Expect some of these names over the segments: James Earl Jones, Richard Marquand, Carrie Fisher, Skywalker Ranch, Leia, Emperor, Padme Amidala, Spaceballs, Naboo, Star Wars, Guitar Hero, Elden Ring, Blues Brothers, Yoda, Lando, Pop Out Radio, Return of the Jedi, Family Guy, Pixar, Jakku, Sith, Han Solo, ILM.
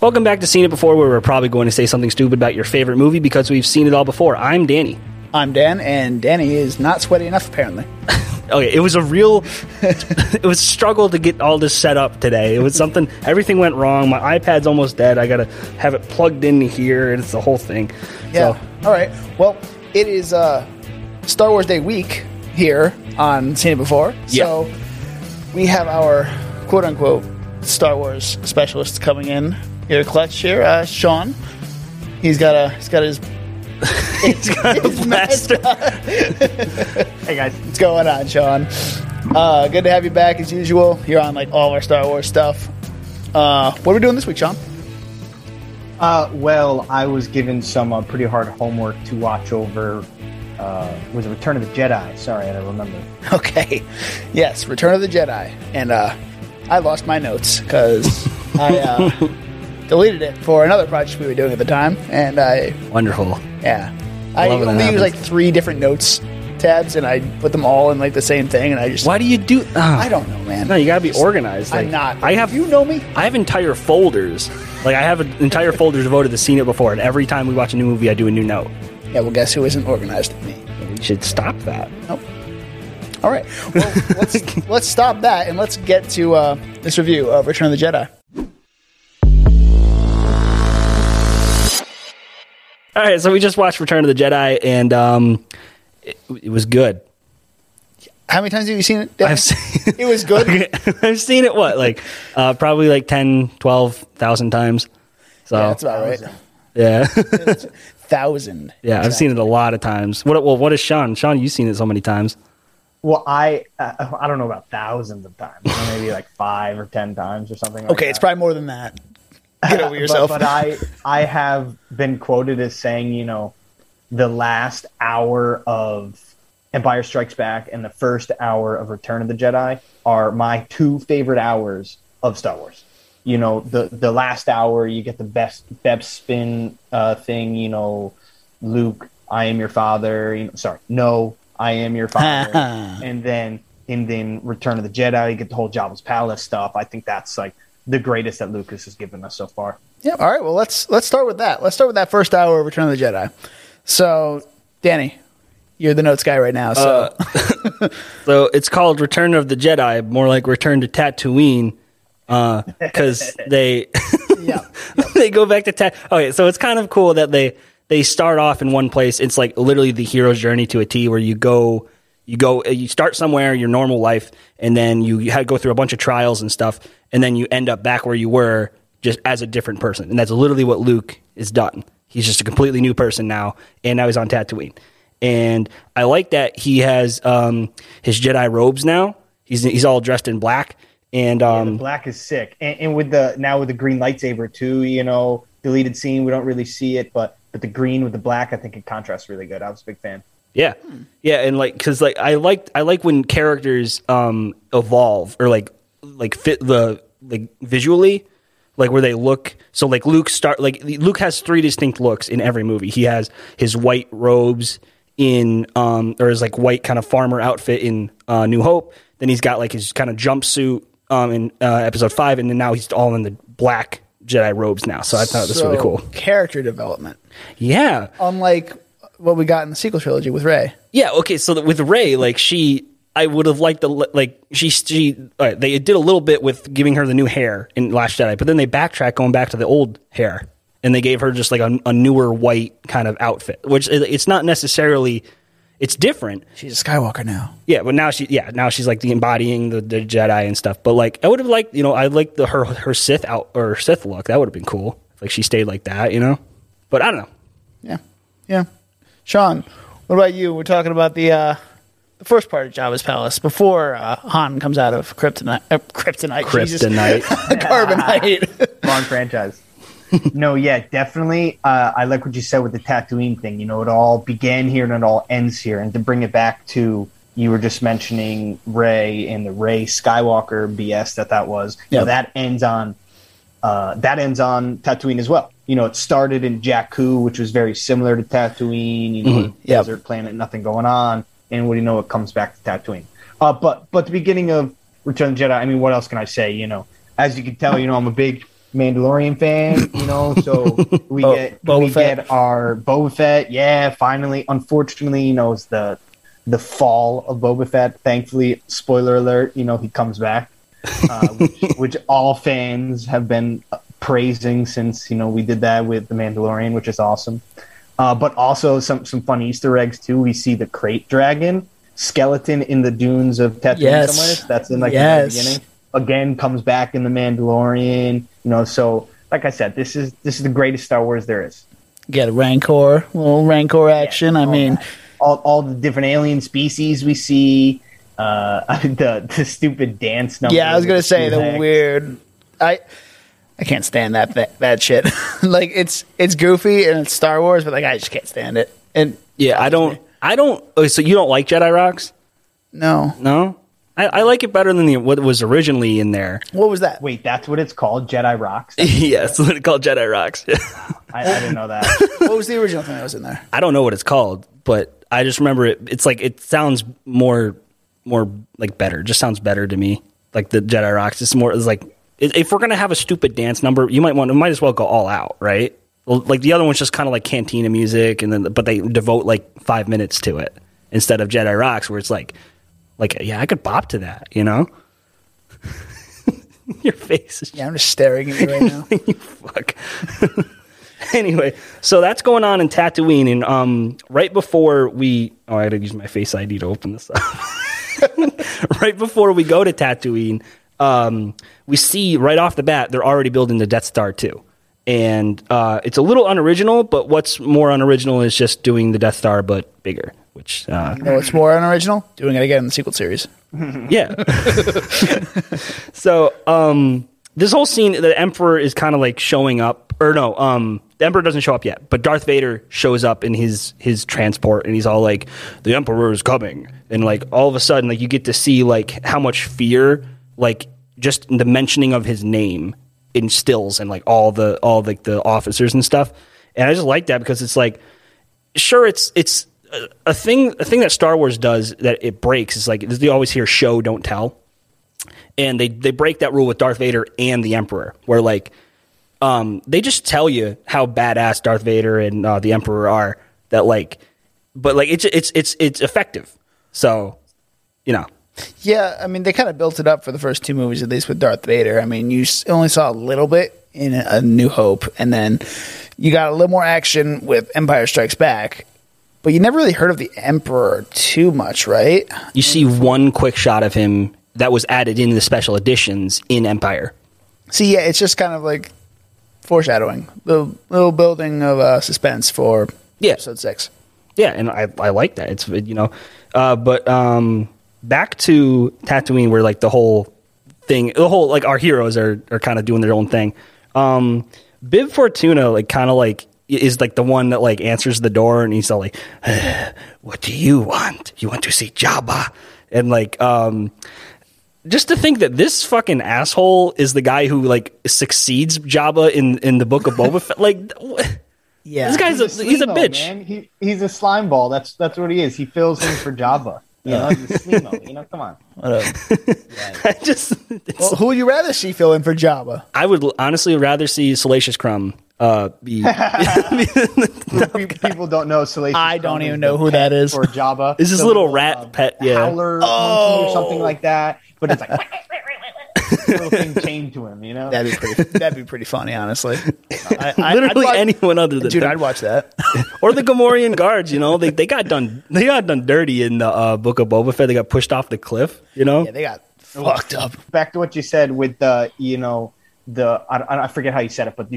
Welcome back to Seen It Before, where we're probably going to say something stupid about your favorite movie because we've seen it all before. I'm Danny. I'm Dan, and Danny is not sweaty enough, apparently. Okay, it was a real... it was a struggle to get all this set up today. It was something... everything went wrong. My iPad's almost dead. I got to have it plugged in here, and it's the whole thing. Yeah. So. All right. Well, it is Star Wars Day week here on Seen It Before. Yeah. So we have our quote-unquote Star Wars specialists coming in. Your clutch here, Sean. He's got his he's got his blaster. Hey guys, what's going on, Sean? Good to have you back as usual. You're on like all of our Star Wars stuff. What are we doing this week, Sean? Well, I was given some pretty hard homework to watch over. Was it Return of the Jedi? Sorry, I don't remember. Okay, yes, Return of the Jedi, and I lost my notes because I. Deleted it for another project we were doing at the time, and I... Wonderful. Yeah. I only use, like, 3 different notes tabs, and I put them all in, like, the same thing, and I just... Why do you do... I don't know, man. No, you gotta be organized. Like, I'm not. I have... You know me. I have entire folders. Like, I have entire folders devoted to Seen It Before, and every time we watch a new movie, I do a new note. Yeah, well, guess who isn't organized with me? We should stop that. Nope. All right. Well, let's stop that, and let's get to this review of Return of the Jedi. All right, so we just watched Return of the Jedi, and it was good. How many times have you seen it? I've seen it. It was good? Okay. I've seen it, what, like, probably like 10, 12,000 times. So, yeah, that's about right. Yeah. 1,000. Yeah, exactly. I've seen it a lot of times. What is Sean? Sean, you've seen it so many times. Well, I don't know about thousands of times. Maybe like 5 or 10 times or something like that. Okay, it's probably more than that. Get over yourself. But I have been quoted as saying, you know, the last hour of Empire Strikes Back and the first hour of Return of the Jedi are my 2 favorite hours of Star Wars. You know, the last hour, you get the best Beb Spin thing, you know, Luke, I am your father. You know, sorry, no, I am your father. And then Return of the Jedi, you get the whole Jabba's Palace stuff. I think that's like the greatest that Lucas has given us so far. Yeah. All right. Well, let's start with that. Let's start with that first hour of Return of the Jedi. So, Danny, you're the notes guy right now. So, so it's called Return of the Jedi, more like Return to Tatooine, because they they go back to Tatooine. Okay, so it's kind of cool that they start off in one place. It's like literally the hero's journey to a T, where you go, you start somewhere, your normal life, and then you go through a bunch of trials and stuff, and then you end up back where you were just as a different person. And that's literally what Luke has done. He's just a completely new person now, and now he's on Tatooine. And I like that he has his Jedi robes now. He's all dressed in black. And the black is sick. And with the green lightsaber too, you know, deleted scene, we don't really see it, but the green with the black, I think it contrasts really good. I was a big fan. Yeah. Yeah. And like, cause like, I like when characters, evolve or like fit the, like visually, like where they look. So like Luke has 3 distinct looks in every movie. He has his white robes in, or his like white kind of farmer outfit in, New Hope. Then he's got like his kind of jumpsuit, in, episode 5. And then now he's all in the black Jedi robes now. So I thought this was really cool. Character development. Yeah. Unlike what we got in the sequel trilogy with Rey. Yeah, okay, so with Rey, like, I would have liked the, like, they did a little bit with giving her the new hair in Last Jedi, but then they backtracked going back to the old hair, and they gave her just, like, a newer white kind of outfit, which it's not necessarily, it's different. She's a Skywalker now. Yeah, but now she's, like, the embodying the Jedi and stuff, but, like, I would have liked, you know, I liked her Sith out, or Sith look, that would have been cool, like, she stayed like that, you know, but I don't know. Yeah. Sean, what about you? We're talking about the first part of Jabba's Palace before Han comes out of Kryptonite. Carbonite. Wrong franchise. No, yeah, definitely. I like what you said with the Tatooine thing. You know, it all began here and it all ends here. And to bring it back to, you were just mentioning Rey and the Rey Skywalker BS that was. Yeah, you know, that ends on Tatooine as well. You know, it started in Jakku, which was very similar to Tatooine. You know, desert planet, nothing going on. And what do you know? It comes back to Tatooine. But the beginning of Return of the Jedi, I mean, what else can I say? You know, as you can tell, you know, I'm a big Mandalorian fan, you know, so we get our Boba Fett. Yeah, finally. Unfortunately, you know, it's the fall of Boba Fett. Thankfully, spoiler alert, you know, he comes back, which all fans have been praising since, you know, we did that with the Mandalorian, which is awesome. But also some fun Easter eggs too. We see the crate dragon skeleton in the dunes of Tatooine somewhere. That's in the beginning. Again, comes back in the Mandalorian. You know, so like I said, this is the greatest Star Wars there is. Get a Rancor, little Rancor action. Yeah, all the different alien species we see. The stupid dance number. Yeah, I was gonna say the weird. I can't stand that shit. Like it's goofy and it's Star Wars, but like I just can't stand it. And yeah, I don't. So you don't like Jedi Rocks? No. I like it better than what was originally in there. What was that? Wait, that's what it's called? Jedi Rocks? Yes, it's called Jedi Rocks. I didn't know that. What was the original thing that was in there? I don't know what it's called, but I just remember it. It's like it sounds more like better. It just sounds better to me. Like the Jedi Rocks. It's more. It's like if we're gonna have a stupid dance number, might as well go all out, right? Like the other one's just kind of like cantina music, and then but they devote like 5 minutes to it instead of Jedi Rocks, where it's like. Like, yeah, I could bop to that, you know? Your face is... Yeah, I'm just staring at you right now. You fuck. Anyway, so that's going on in Tatooine. And right before we... Oh, I gotta use my Face ID to open this up. Right before we go to Tatooine, we see right off the bat, they're already building the Death Star 2. And it's a little unoriginal, but what's more unoriginal is just doing the Death Star, but bigger. Which you know what's more unoriginal? Doing it again in the sequel series. Yeah. So this whole scene, the Emperor is kind of like showing up, or no, the Emperor doesn't show up yet, but Darth Vader shows up in his transport, and he's all like, "The Emperor is coming," and like all of a sudden, like you get to see like how much fear, like just the mentioning of his name instills, and like all like the officers and stuff. And I just like that because it's like, sure, it's. A thing that Star Wars does that it breaks is like you always hear show, don't tell, and they break that rule with Darth Vader and the Emperor, where like they just tell you how badass Darth Vader and the Emperor are. That like, but like it's effective. So you know, yeah. I mean, they kind of built it up for the first two movies at least with Darth Vader. I mean, you only saw a little bit in A New Hope, and then you got a little more action with Empire Strikes Back. But you never really heard of the Emperor too much, right? You see one quick shot of him that was added into the special editions in Empire. See, yeah, it's just kind of like foreshadowing. Little building of suspense for Episode 6. Yeah, and I like that. It's, you know. But back to Tatooine, where like the whole thing, the whole, like our heroes are kind of doing their own thing. Bib Fortuna, like kind of like, is like the one that like answers the door, and he's all like, "What do you want? You want to see Jabba?" And like, just to think that this fucking asshole is the guy who like succeeds Jabba in the Book of Boba Fett. Like, yeah, this guy's he's a bitch. Man. He's a slime ball. That's what he is. He fills in for Jabba. You know, he's a slimo. You know, come on. Who would you rather see fill in for Jabba? I would honestly rather see Salacious Crumb. People don't know Salacious. I don't even know who that is. Or Jabba. It's this little rat pet, howler or something like that. But it's like little thing chained to him, you know. That'd be pretty funny, honestly. Literally anyone other than I'd watch that. Or the Gamorrean guards, you know. They got done dirty in the Book of Boba Fett. They got pushed off the cliff, you know. Yeah, they got fucked up. Back to what you said with I forget how you said it, but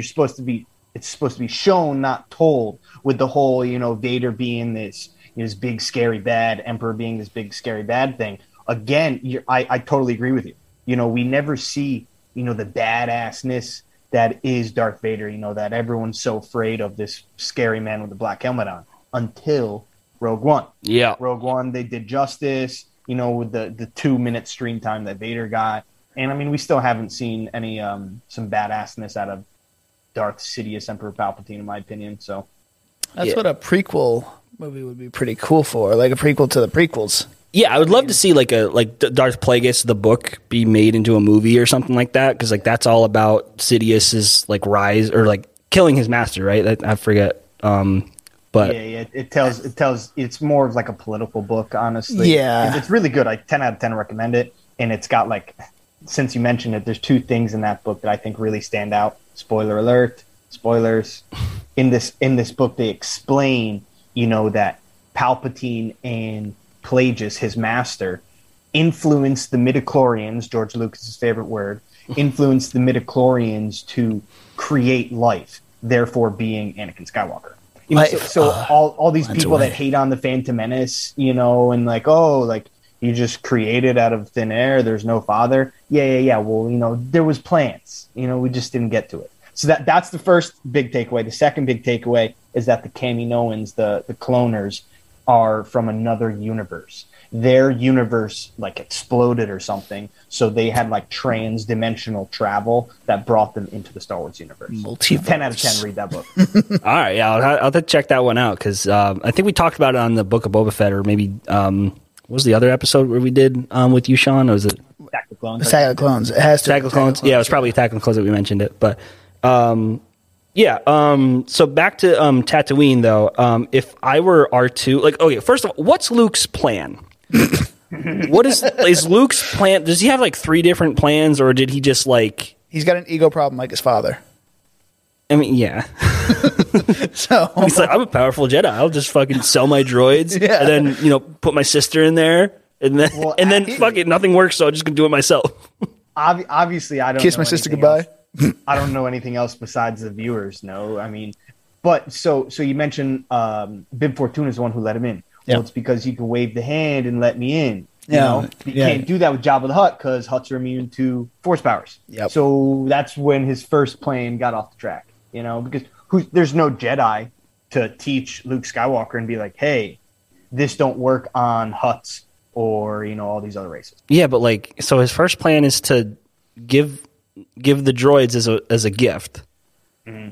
it's supposed to be shown, not told, with the whole, you know, Vader being this, you know, this big, scary, bad, Emperor being this big, scary, bad thing. Again, I totally agree with you. You know, we never see, you know, the badassness that is Darth Vader, you know, that everyone's so afraid of, this scary man with a black helmet on, until Rogue One. Yeah. Rogue One, they did justice, you know, with the 2-minute stream time that Vader got. And, I mean, we still haven't seen any some badassness out of Darth Sidious, Emperor Palpatine, in my opinion. So that's what a prequel movie would be pretty cool for, like a prequel to the prequels. Yeah, I would love to see like Darth Plagueis the book be made into a movie or something like that, because like that's all about Sidious's like rise or like killing his master, right? I forget. But yeah, it tells. It's more of like a political book, honestly. Yeah, it's really good. I 10 out of 10 recommend it, and it's got like, since you mentioned it, there's two things in that book that I think really stand out. Spoiler alert! Spoilers. In this book, they explain that Palpatine and Plagueis, his master, influenced the midichlorians, George Lucas's favorite word, influenced the midichlorians to create life, therefore being Anakin Skywalker. So all these people that hate on the Phantom Menace, and like, oh, like you just created out of thin air, there's no father. Yeah. Well, there was plans. We just didn't get to it. So that's the first big takeaway. The second big takeaway is that the Kaminoans, the cloners, are from another universe. Their universe like exploded or something, so they had like trans-dimensional travel that brought them into the Star Wars universe. Multiverse. 10 out of 10, read that book. All right, yeah, I'll have to check that one out, because I think we talked about it on the Book of Boba Fett, or maybe what was the other episode where we did with you, Sean? Or was it Attack of Clones? Attack of Clones. It has to be Attack of Clones. Yeah, it was probably Attack of Clones that we mentioned it, but... so back to Tatooine though. If I were R2, like, okay, first of all, what's Luke's plan? What is Luke's plan? Does he have like three different plans, or did he just like... He's got an ego problem like his father. I mean, yeah. So he's like, I'm a powerful Jedi. I'll just fucking sell my droids and then, put my sister in there and then fuck it, nothing works, so I'm just going to do it myself. Obviously, I don't kiss my sister goodbye. Else. I don't know anything else besides the viewers. No, I mean, but so you mentioned Bib Fortuna is the one who let him in. Yeah. Well, it's because you can wave the hand and let me in. You can't do that with Jabba the Hutt because Hutts are immune to force powers. Yep. So that's when his first plane got off the track. Because there's no Jedi to teach Luke Skywalker and be like, hey, this don't work on Hutts or all these other races. Yeah, but like, so his first plan is to give the droids as a gift. Mm-hmm.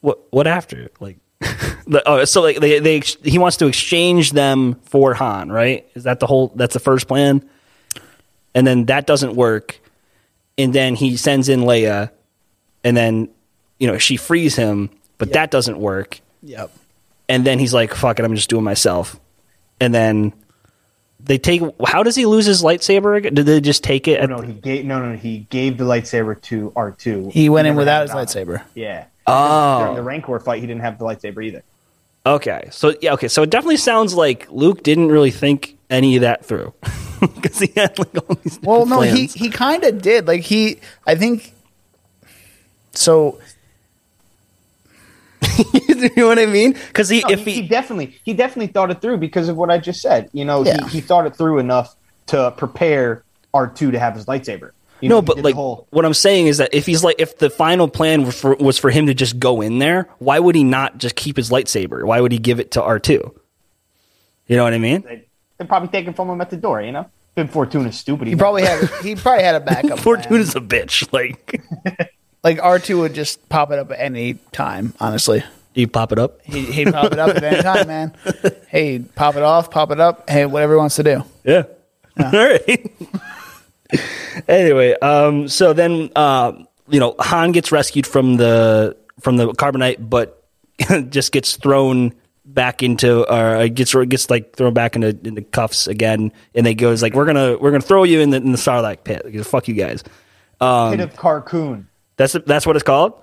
What after? Like, he wants to exchange them for Han, right? Is that that's the first plan? And then that doesn't work. And then he sends in Leia, and then, she frees him, but that doesn't work. Yep. And then he's like, fuck it, I'm just doing myself. And then how does he lose his lightsaber again? Did they just take it? He gave the lightsaber to R2. He went in without his lightsaber. Yeah. Oh. During the Rancor fight, he didn't have the lightsaber either. Okay. So so it definitely sounds like Luke didn't really think any of that through. Because he had like all these plans. he kind of did. Like I think so you know what I mean? Because he definitely thought it through because of what I just said. He thought it through enough to prepare R2 to have his lightsaber. What I'm saying is that if the final plan was for him to just go in there, why would he not just keep his lightsaber? Why would he give it to R2? You know what I mean? They're probably taking from him at the door. Bib Fortuna's stupid. He probably had a backup. Fortuna's a bitch. Like. Like R2 would just pop it up at any time, honestly. He'd pop it up? He'd pop it up at any time, man. Hey, pop it off, pop it up. Hey, whatever he wants to do. Yeah. All right. Anyway, so then, Han gets rescued from the Carbonite, but just gets thrown back into, or gets like thrown back into cuffs again, and they goes like, we're gonna throw you in the Sarlacc pit. Like, fuck you guys. Pit of Carcoon. That's what it's called?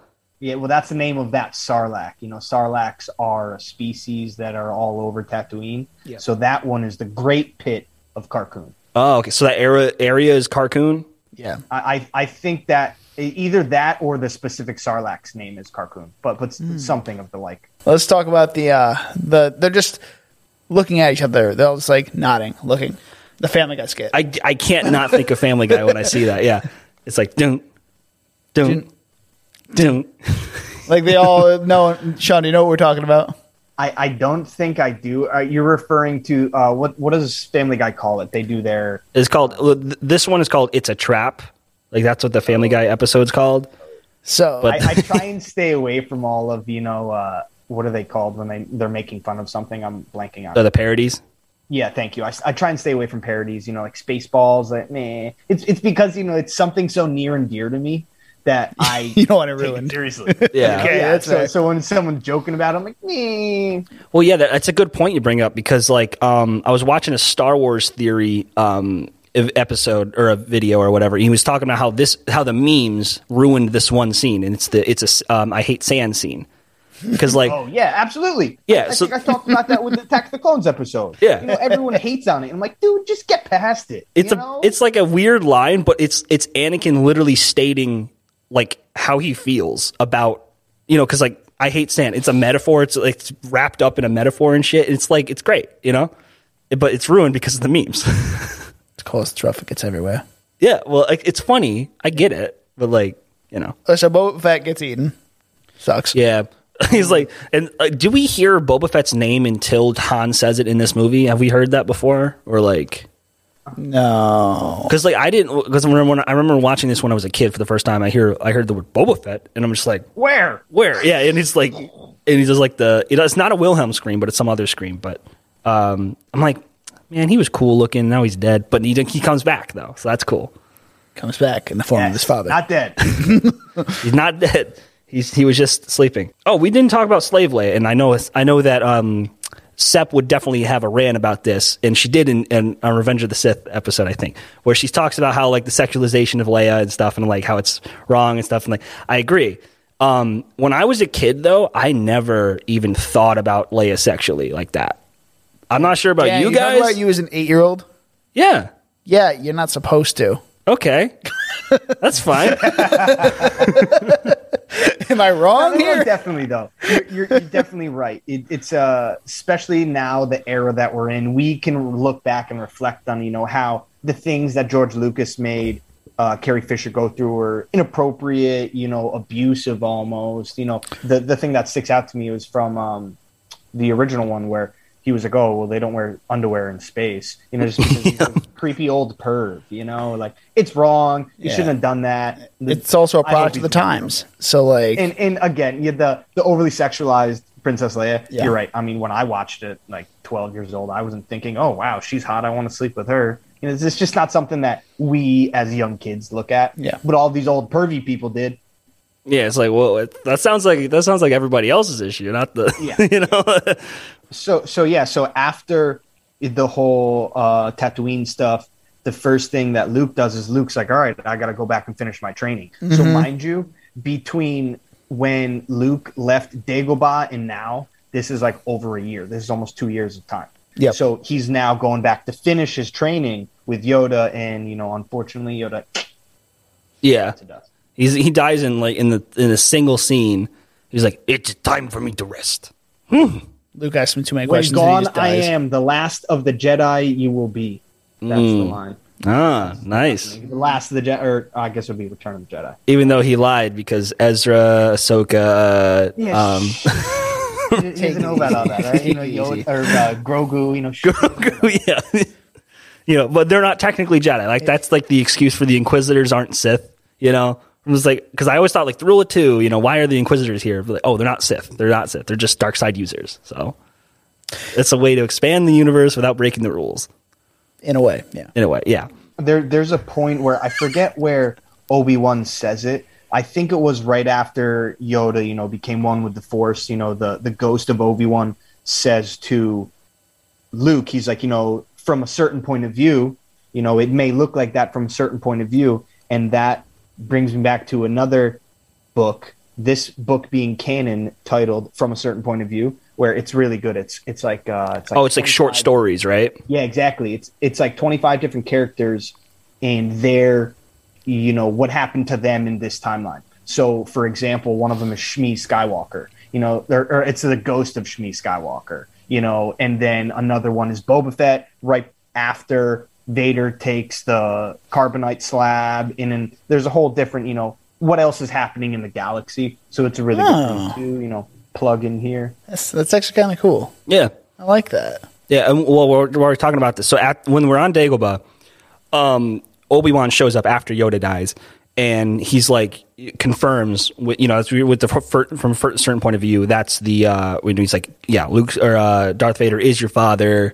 Yeah, well, that's the name of that Sarlacc. Sarlaccs are a species that are all over Tatooine. Yeah. So that one is the Great Pit of Carcoon. Oh, okay. So that area is Carcoon? Yeah. I think that either that or the specific Sarlacc's name is Carcoon, but something of the like. Let's talk about the they're just looking at each other. They're just like nodding, looking. The Family Guy skit. I can't not think of Family Guy when I see that. Yeah. It's like, Don't. Like they all know. Sean, do you know what we're talking about? I don't think I do. You're referring to what does Family Guy call it? They do their... It's called... This one is called It's a Trap. Like that's what the Family Guy episode's called. So I try and stay away from all of what are they called when they're making fun of something? I'm blanking on. So the parodies? Yeah, thank you. I try and stay away from parodies, you know, like Spaceballs. Like, meh. It's because, you know, it's something so near and dear to me that I you don't want to ruin it seriously. Yeah. Okay, yeah, so when someone's joking about it, I'm like, meh. Well, yeah, that's a good point you bring up because, like, I was watching a Star Wars theory episode or a video or whatever. He was talking about how the memes ruined this one scene, and it's a I hate sand scene. Because like, oh yeah, absolutely. Yeah, I think I talked about that with the Attack of the Clones episode. Yeah, you know, everyone hates on it. And I'm like, dude, just get past it. It's like a weird line, but it's Anakin literally stating like how he feels about, you know, because like I hate sand. It's a metaphor. It's wrapped up in a metaphor and shit. It's like it's great, you know, but it's ruined because of the memes. It's catastrophic. It's everywhere. Yeah, well, like, it's funny. I get it, but like, you know, so Boba Fett gets eaten. Sucks. Yeah. He's like, and do we hear Boba Fett's name until Han says it in this movie? Have we heard that before? Or like, no, because like I didn't. Because I remember watching this when I was a kid for the first time. I heard the word Boba Fett, and I'm just like, where? Yeah, and it's like, and he's just like it's not a Wilhelm scream, but it's some other scream. But I'm like, man, he was cool looking. Now he's dead, but he comes back though, so that's cool. Comes back in the form of his father. Not dead. He's not dead. He was just sleeping. Oh, we didn't talk about Slave Leia, and I know that Sep would definitely have a rant about this, and she did in Revenge of the Sith episode, I think, where she talks about how like the sexualization of Leia and stuff, and like how it's wrong and stuff. And like I agree. When I was a kid, though, I never even thought about Leia sexually like that. I'm not sure about you guys. Talking about you as an 8-year-old? Yeah. Yeah, you're not supposed to. Okay, that's fine. Am I wrong here? No, definitely, though. You're definitely right. It's especially now, the era that we're in, we can look back and reflect on, you know, how the things that George Lucas made Carrie Fisher go through were inappropriate, you know, abusive almost. You know, the thing that sticks out to me was from the original one where he was like, oh, well, they don't wear underwear in space. You know, just because he's a creepy old perv, you know, like it's wrong. You shouldn't have done that. It's also a product of the times. So like, and again, the overly sexualized Princess Leia. Yeah. You're right. I mean, when I watched it, like 12 years old, I wasn't thinking, oh, wow, she's hot. I want to sleep with her. You know, it's just not something that we as young kids look at. Yeah. But all these old pervy people did. Yeah, it's like, well, that sounds like everybody else's issue, not the, you know. So after the whole Tatooine stuff, the first thing that Luke does is Luke's like, all right, I got to go back and finish my training. Mm-hmm. So mind you, between when Luke left Dagobah and now, this is like over a year. This is almost 2 years of time. Yep. So he's now going back to finish his training with Yoda, and, you know, unfortunately, Yoda. Yeah. He dies in a single scene. He's like, it's time for me to rest. Luke asked me too many questions. When gone, I am the last of the Jedi. You will be. That's the line. Ah, nice. The last of the Jedi, or I guess it would be Return of the Jedi. Even though he lied because Ezra, Ahsoka, he doesn't know about all that, right? You know, Yoda, or Grogu. You know, Grogu. Yeah. You know, but they're not technically Jedi. Like that's like the excuse for the Inquisitors aren't Sith. You know. It was like, because I always thought like the rule of two, you know, why are the Inquisitors here? Like, oh, they're not Sith, they're just dark side users. So it's a way to expand the universe without breaking the rules. In a way, yeah. There's a point where I forget where Obi-Wan says it. I think it was right after Yoda, you know, became one with the Force. You know, the ghost of Obi-Wan says to Luke, he's like, you know, from a certain point of view, you know, it may look like that from a certain point of view, and that brings me back to another book, this book being canon, titled From a Certain Point of View, where it's really good. It's like short stories, right? Yeah, exactly. It's like 25 different characters and their, you know, what happened to them in this timeline. So, for example, one of them is Shmi Skywalker, you know, or it's the ghost of Shmi Skywalker, you know, and then another one is Boba Fett right after Vader takes the Carbonite slab, and then there's a whole different, you know, what else is happening in the galaxy. So it's a really good thing to, you know, plug in here. That's actually kind of cool. Yeah. I like that. Yeah, and well, we're talking about this. So when we're on Dagobah, Obi-Wan shows up after Yoda dies, and he's like, confirms, you know, with the from a certain point of view, that's the, when he's like, yeah, Luke, or Darth Vader is your father.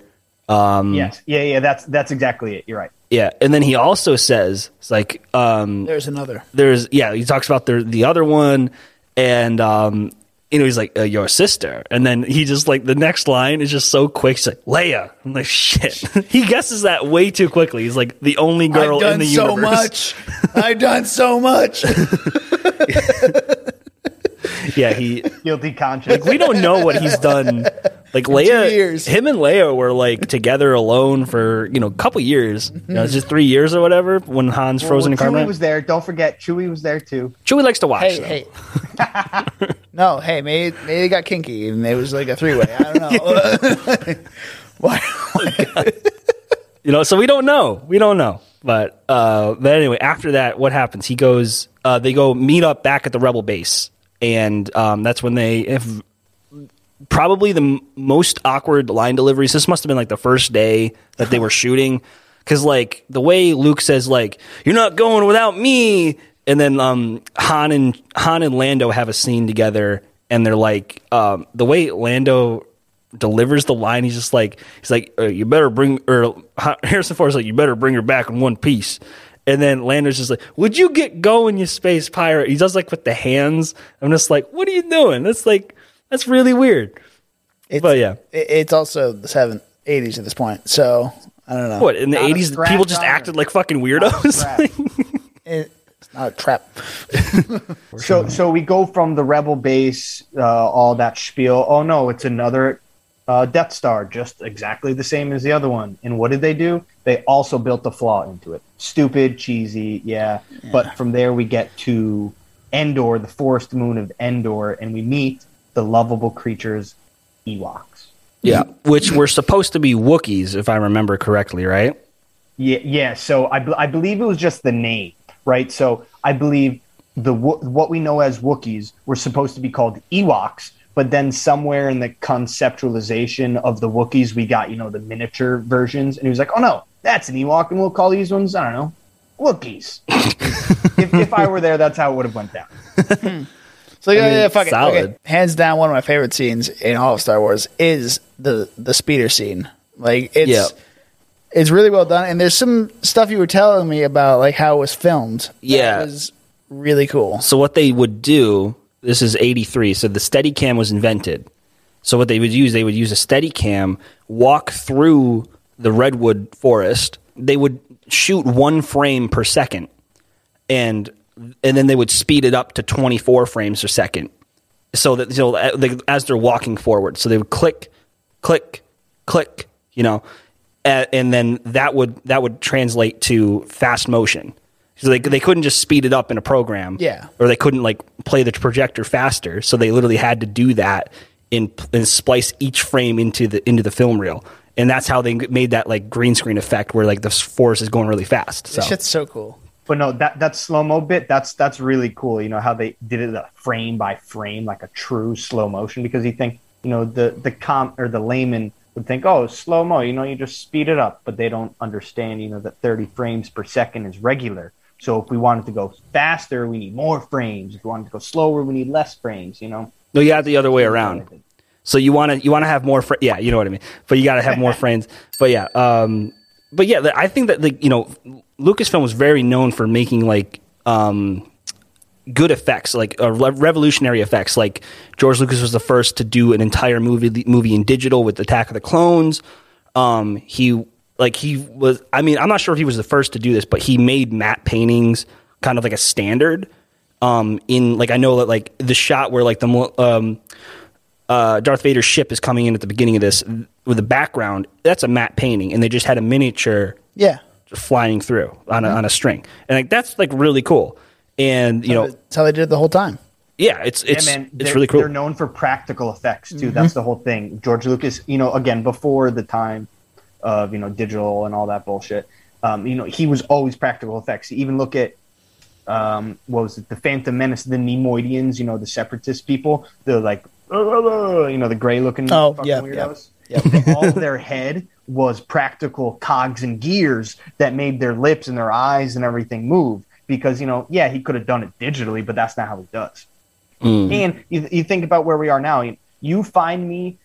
Yes. Yeah. That's exactly it. You're right. Yeah. And then he also says, it's like, there's another, he talks about the other one. And, he's like, your sister. And then he just like, the next line is just so quick. She's like, Leia. I'm like, shit. He guesses that way too quickly. He's like the only girl in the universe. I've done so much. Yeah, he guilty conscience. Like, we don't know what he's done. Like Leia, him and Leia were like together alone for a couple years. It's just 3 years or whatever when Han's frozen in Carbonite. Chewie was there. Don't forget, Chewie was there too. Chewie likes to watch. Hey. No, hey, maybe they got kinky and it was like a three-way. I don't know. Why? So we don't know. But anyway, after that, what happens? He goes. They go meet up back at the Rebel base. And that's when they have probably the most awkward line deliveries. This must have been like the first day that they were shooting. Because like the way Luke says, like, you're not going without me. And then Han and Lando have a scene together. And they're like, the way Lando delivers the line, he's like, you better bring, or Harrison Ford's like, you better bring her back in one piece. And then Lando's just like, would you get going, you space pirate? He does like with the hands. I'm just like, what are you doing? That's really weird. It's also the 80s at this point. So I don't know. What, in the 80s, people just acted like fucking weirdos? It's not a trap. So we go from the Rebel base, all that spiel. Oh no, it's another Death Star, just exactly the same as the other one. And what did they do? They also built the flaw into it. Stupid, cheesy, yeah. But from there we get to Endor, the forest moon of Endor, and we meet the lovable creatures, Ewoks. Yeah, which were supposed to be Wookiees, if I remember correctly, right? Yeah. So I believe it was just the name, right? So I believe what we know as Wookiees were supposed to be called Ewoks. But then somewhere in the conceptualization of the Wookiees, we got, the miniature versions. And he was like, oh, no, that's an Ewok, and we'll call these ones, I don't know, Wookiees. if I were there, that's how it would have went down. So, fuck it. Okay. Hands down, one of my favorite scenes in all of Star Wars is the speeder scene. Like, it's really well done. And there's some stuff you were telling me about, like, how it was filmed. Yeah. It was really cool. So what they would do... This is 83, so the Steadicam was invented. So what they would use a Steadicam, walk through the redwood forest. They would shoot one frame per second, and then they would speed it up to 24 frames per second. So that as they're walking forward, so they would click, click, click, and then that would translate to fast motion. So they couldn't just speed it up in a program, or they couldn't like play the projector faster. So they literally had to do that and splice each frame into the film reel, and that's how they made that like green screen effect where like the forest is going really fast. So. That shit's so cool. But no, that slow mo bit that's really cool. How they did it frame by frame, like a true slow motion. Because you think the layman would think, oh, slow mo, you just speed it up, but they don't understand that 30 frames per second is regular. So if we wanted to go faster, we need more frames. If we wanted to go slower, we need less frames, No, you have the other way around. So you want to have more frames. Yeah, you know what I mean? But you got to have more frames. But yeah. I think that, Lucasfilm was very known for making, good effects, revolutionary effects. Like, George Lucas was the first to do an entire movie in digital with Attack of the Clones. I'm not sure if he was the first to do this, but he made matte paintings kind of like a standard. I know that like the shot where like the Darth Vader's ship is coming in at the beginning of this with the background, that's a matte painting, and they just had a miniature flying through on a string, and like that's like really cool. And that's how they did it the whole time. Yeah, it's really cool. They're known for practical effects too. Mm-hmm. That's the whole thing. George Lucas, again before the time of digital and all that bullshit. He was always practical effects. You even look at the Phantom Menace, the Nemoidians, the separatist people. They're like the gray looking weirdos. Yeah. All their head was practical cogs and gears that made their lips and their eyes and everything move. Because, he could have done it digitally, but that's not how he does. Mm. And you think about where we are now. You find me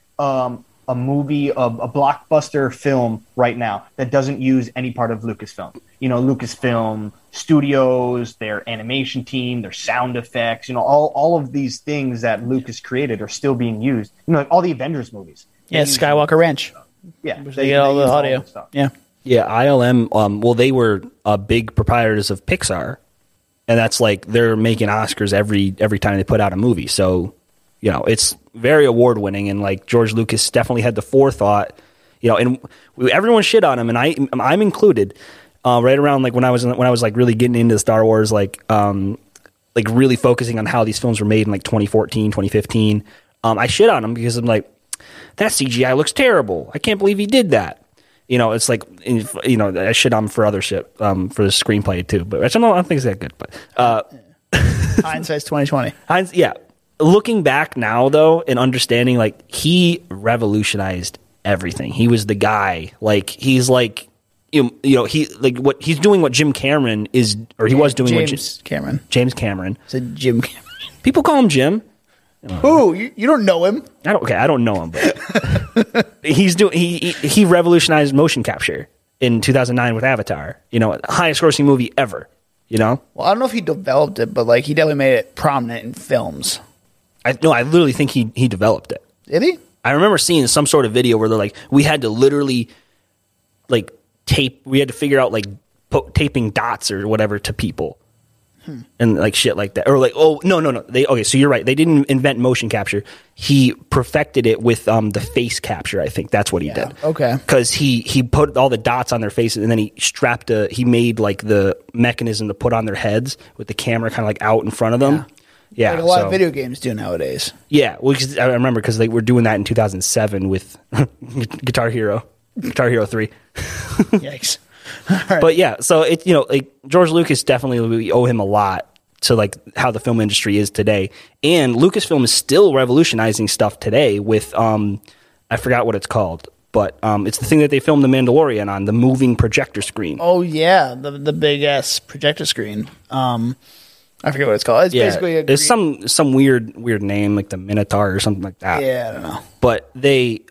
a movie, a blockbuster film right now that doesn't use any part of Lucasfilm. You know, Lucasfilm Studios, their animation team, their sound effects, you know, all of these things that Lucas created are still being used. You know, like all the Avengers movies. Yeah, Skywalker Ranch. Yeah. They get all the audio. Yeah. Yeah, ILM, well, they were big proprietors of Pixar, and that's like they're making Oscars every time they put out a movie. So, you know, it's very award-winning, and like George Lucas definitely had the forethought, you know, and everyone shit on him, and I'm included. Right around like when I was like really getting into Star Wars, like really focusing on how these films were made in like 2014, 2015. I shit on him because I'm like, that CGI looks terrible. I can't believe he did that. You know, it's like, you know, I shit on him for other shit, for the screenplay too. But I don't think it's that good. But hindsight's 20/20. Yeah, looking back now though and understanding, like he revolutionized everything. He was the guy. Like he's like. You know, he like what he's doing. What Jim Cameron is, or he was doing. James Cameron. So Jim Cameron. People call him Jim. Who you don't know him? I don't know him, but he's doing. He revolutionized motion capture in 2009 with Avatar. You know, highest grossing movie ever. You know. Well, I don't know if he developed it, but like he definitely made it prominent in films. I literally think he developed it. Did he? I remember seeing some sort of video where they're like, we had to literally, like. We had to figure out like taping dots or whatever to people, and like shit like that. Or like, oh no. So you're right. They didn't invent motion capture. He perfected it with the face capture. I think that's what he did. Okay, because he put all the dots on their faces, and then he he made like the mechanism to put on their heads with the camera kind of like out in front of them. Yeah, like a lot of video games do nowadays. Yeah, well, I remember because they were doing that in 2007 with Guitar Hero 3. Yikes. Right. But yeah, so it, you know, like George Lucas, definitely we owe him a lot to like how the film industry is today. And Lucasfilm is still revolutionizing stuff today with I forgot what it's called, but it's the thing that they filmed The Mandalorian on, the moving projector screen. Oh yeah, the big ass projector screen. I forget what it's called. It's basically there's some weird name like the Minotaur or something like that. Yeah, I don't know. But they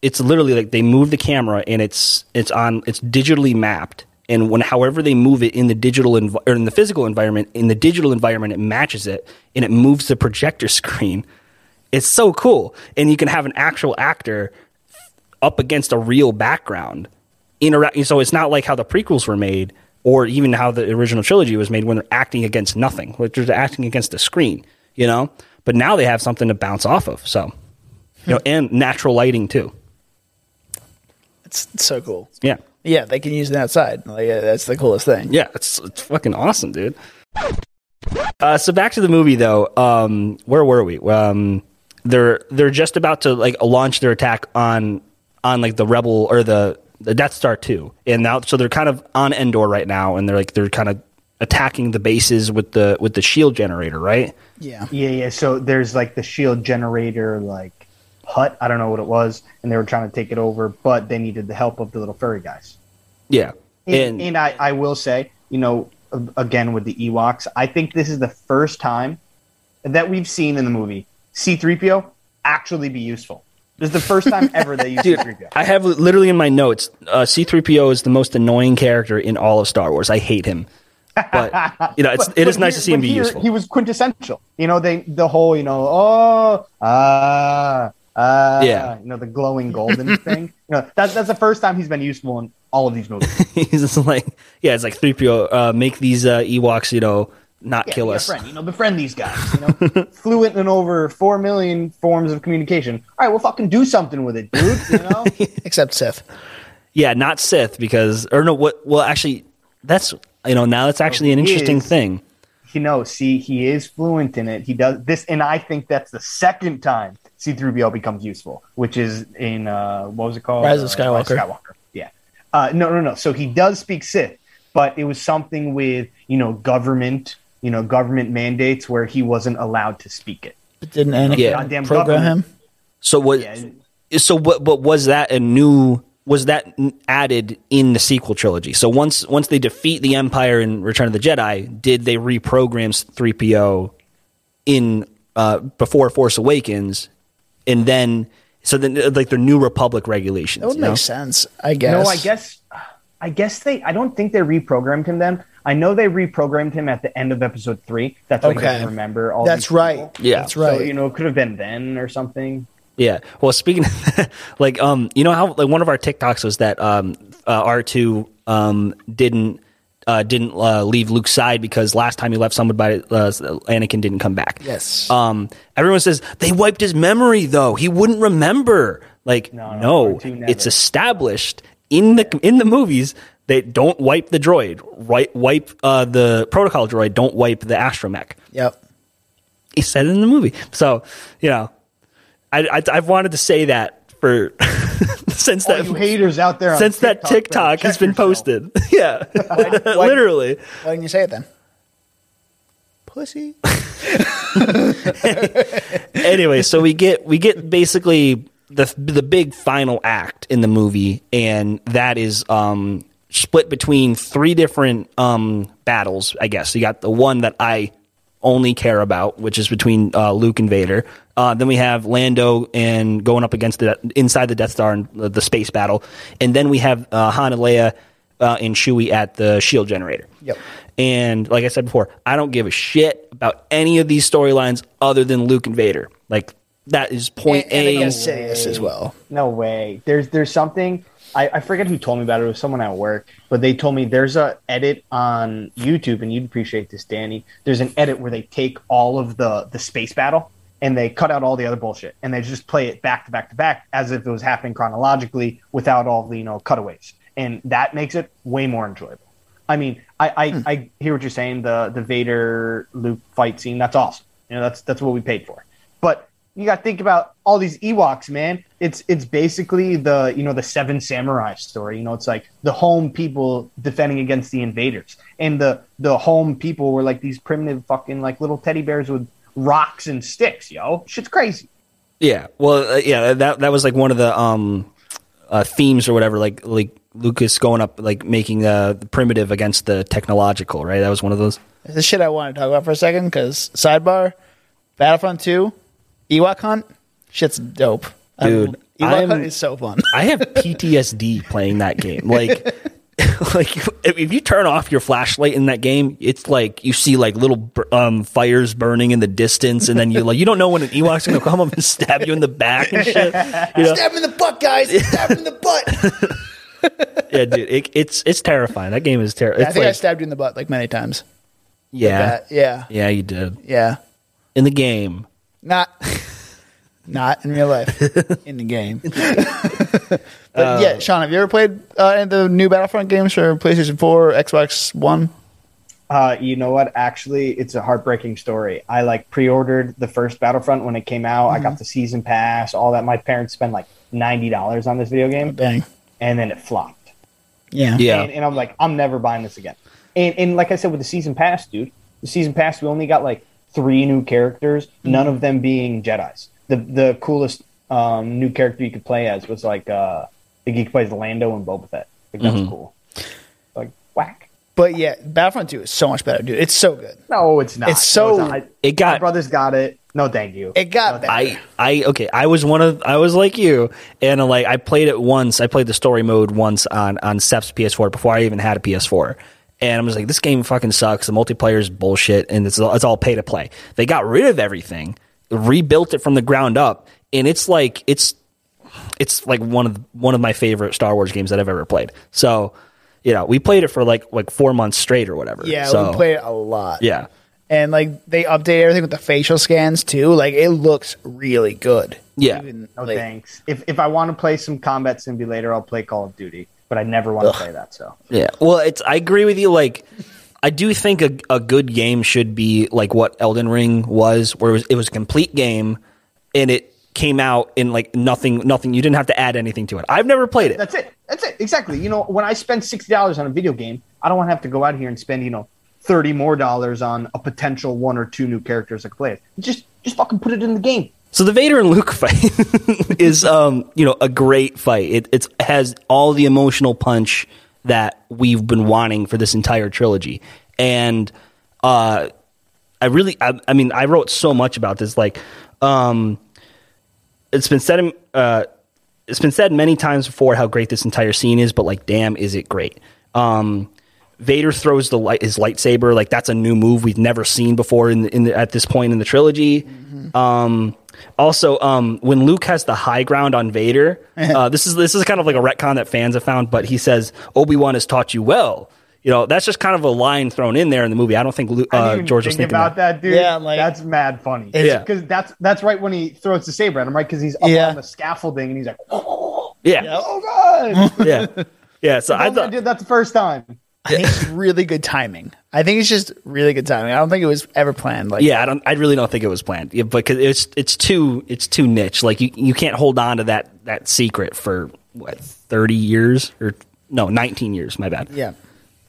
it's literally like they move the camera and it's digitally mapped, and however they move it in the digital or in the physical environment, in the digital environment it matches it, and it moves the projector screen. It's so cool, and you can have an actual actor up against a real background interact. So it's not like how the prequels were made, or even how the original trilogy was made, when they're acting against nothing, like they're acting against the screen, you know. But now they have something to bounce off of, so you know, and natural lighting too. It's so cool. Yeah. Yeah, they can use it outside. Like, that's the coolest thing. Yeah, it's fucking awesome, dude. So back to the movie, though. Where were we? They're just about to like launch their attack on like the Rebel or the Death Star 2, and now so they're kind of on Endor right now, and they're kind of attacking the bases with the shield generator, right? Yeah. Yeah. So there's like the shield generator, like. Hut, I don't know what it was, and they were trying to take it over, but they needed the help of the little furry guys. Yeah. And I will say, you know, again with the Ewoks, I think this is the first time that we've seen in the movie C-3PO actually be useful. This is the first time ever they used C-3PO. I have literally in my notes, C-3PO is the most annoying character in all of Star Wars. I hate him. But you know, it is nice to see him be useful. He was quintessential. You know, you know, the glowing golden thing. You know, that's the first time he's been useful in all of these movies. He's just like, yeah, it's like 3PO, make these Ewoks, you know, not kill us. Friend, you know, befriend these guys. You know, fluent in over 4 million forms of communication. All right, we'll fucking do something with it, dude. You know, except Sith. Yeah, not Sith Well, actually, that's that's actually an interesting thing. You know, see, he is fluent in it. He does this, and I think that's the second time C-3PO becomes useful, which is in what was it called? Rise of Skywalker. Yeah. No. So he does speak Sith, but it was something with government mandates where he wasn't allowed to speak it. But didn't Anakin program him? So what? Yeah. So what? But was that added in the sequel trilogy? So once they defeat the Empire in Return of the Jedi, did they reprogram 3PO in before Force Awakens? And then So then, like the New Republic regulations. That would make sense, I guess. No, I guess they. I don't think they reprogrammed him then. I know they reprogrammed him at the end of episode 3. That's why I remember all. That's right. Yeah, that's right. So, you know, it could have been then or something. Yeah. Well, speaking of that, like, you know how like one of our TikToks was that R2 didn't leave Luke's side because last time he left somebody, Anakin didn't come back. Yes. Everyone says they wiped his memory though. He wouldn't remember. Like, no, it's established in the movies. They don't wipe the droid. Wipe the protocol droid. Don't wipe the astromech. Yep. He said it in the movie. So, you know, I've wanted to say that for since that you haters out there on since TikTok, that TikTok has been posted. Yeah, literally. Why didn't you say it then? Pussy. Anyway, so we get basically the big final act in the movie, and that is split between 3 different battles. I guess you got the one that I only care about, which is between Luke and Vader. Then we have Lando and going up against inside the Death Star and the space battle, and then we have Han and Leia and Chewie at the shield generator. Yep. And like I said before, I don't give a shit about any of these storylines other than Luke and Vader. Like that is point A. And I guess this as well. No way. There's something. I forget who told me about it. It was someone at work, but they told me there's an edit on YouTube, and you'd appreciate this, Danny. There's an edit where they take all of the space battle and they cut out all the other bullshit, and they just play it back to back to back as if it was happening chronologically without all the cutaways, and that makes it way more enjoyable. I mean, I hear what you're saying. The Vader Luke fight scene, that's awesome. You know, that's what we paid for, but. You got to think about all these Ewoks, man. It's basically the the 7 samurai story. You know, it's like the home people defending against the invaders, and the home people were like these primitive fucking like little teddy bears with rocks and sticks. Yo, shit's crazy. Yeah, well, yeah, that was like one of the themes or whatever. Like Lucas going up, like making the primitive against the technological. Right, that was one of those. The shit I want to talk about for a second because sidebar, Battlefront 2. Ewok Hunt? Shit's dope. Dude. Ewok Hunt is so fun. I have PTSD playing that game. Like if you turn off your flashlight in that game, it's like you see like little fires burning in the distance, and then you don't know when an Ewok's going to come up and stab you in the back and shit. You know? Stab him in the butt, guys. Stab him in the butt. Yeah, dude. It's terrifying. That game is terrifying. Yeah, I think I stabbed you in the butt like many times. Yeah. Like yeah. Yeah, you did. Yeah. In the game. Not in real life. In the game. But yeah, Sean, have you ever played the new Battlefront games for PlayStation 4, Xbox One? You know what? Actually, it's a heartbreaking story. I like pre-ordered the first Battlefront when it came out. Mm-hmm. I got the season pass, all that. My parents spent like $90 on this video game. Oh, dang. And then it flopped. Yeah. Yeah. And I'm like, I'm never buying this again. And like I said, with the season pass, dude, we only got like 3 new characters, none of them being Jedis. The coolest new character you could play as was like the geek plays Lando and Boba Fett. Like, that's cool. Like whack. But yeah, Battlefront 2 is so much better, dude. It's so good. No, it's not. It's so my brothers got it. No, thank you. It got better. I was like you, and like I played it once. I played the story mode once on Seph's PS4 before I even had a PS4. And I'm just like, this game fucking sucks. The multiplayer is bullshit, and it's all pay to play. They got rid of everything, rebuilt it from the ground up, and it's like one of my favorite Star Wars games that I've ever played. So, you know, we played it for like 4 months straight or whatever. Yeah, so, we played it a lot. Yeah, and like they update everything with the facial scans too. Like it looks really good. Yeah. Thanks. If I want to play some combat simulator, I'll play Call of Duty. But I never want to play that. So yeah, well, I agree with you. Like, I do think a good game should be like what Elden Ring was, where it was a complete game, and it came out in like nothing. You didn't have to add anything to it. I've never played it. That's it. Exactly. You know, when I spend $60 on a video game, I don't want to have to go out here and spend $30 more on a potential 1 or 2 new characters I could play. Just fucking put it in the game. So the Vader and Luke fight is, a great fight. It has all the emotional punch that we've been wanting for this entire trilogy. And I wrote so much about this. Like, It's been said many times before how great this entire scene is, but like, damn, is it great? Vader throws his lightsaber. Like, that's a new move we've never seen before at this point in the trilogy. Mm-hmm. Also, when Luke has the high ground on Vader, this is kind of like a retcon that fans have found, but he says, "Obi-Wan has taught you well." You know, that's just kind of a line thrown in there in the movie. I don't think George was thinking about that, dude. Yeah, like, that's mad funny. Yeah, because that's right when he throws the saber at him, right? Because he's up on the scaffolding and he's like, "Oh, yeah, yeah. Oh god, yeah." So I thought I did that the first time. I think it's really good timing. I don't think it was ever planned. Like, yeah, I really don't think it was planned. Yeah, but because it's too niche. Like, you can't hold on to that secret for what 30 years 19 years. My bad. Yeah,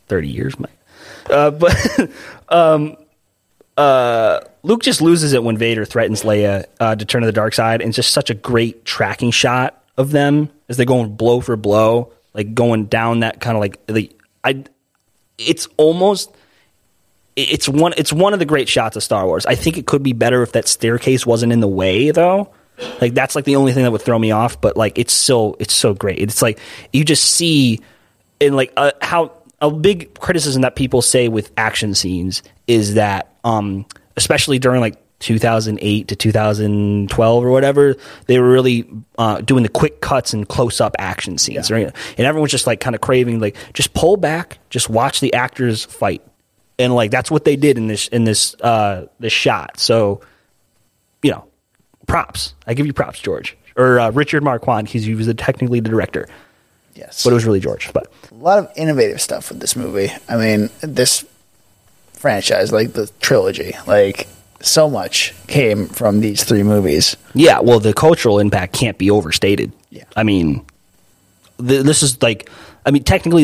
30 years. Luke just loses it when Vader threatens Leia to turn to the dark side, and it's just such a great tracking shot of them as they're going blow for blow, like going down that kind of It's one of the great shots of Star Wars. I think it could be better if that staircase wasn't in the way, though. Like, that's like the only thing that would throw me off. But like, it's so great. It's like you just see in like how a big criticism that people say with action scenes is that especially during like 2008 to 2012 or whatever, they were really doing the quick cuts and close-up action scenes, right? And everyone's just like kind of craving like just pull back, just watch the actors fight, and like that's what they did in this shot. So, you know, props. I give you props, George or Richard Marquand, because he was technically the director. Yes, but it was really George. But a lot of innovative stuff with this movie. I mean, this franchise, like the trilogy, like. So much came from these three movies. Yeah, well, the cultural impact can't be overstated. Yeah, I mean, technically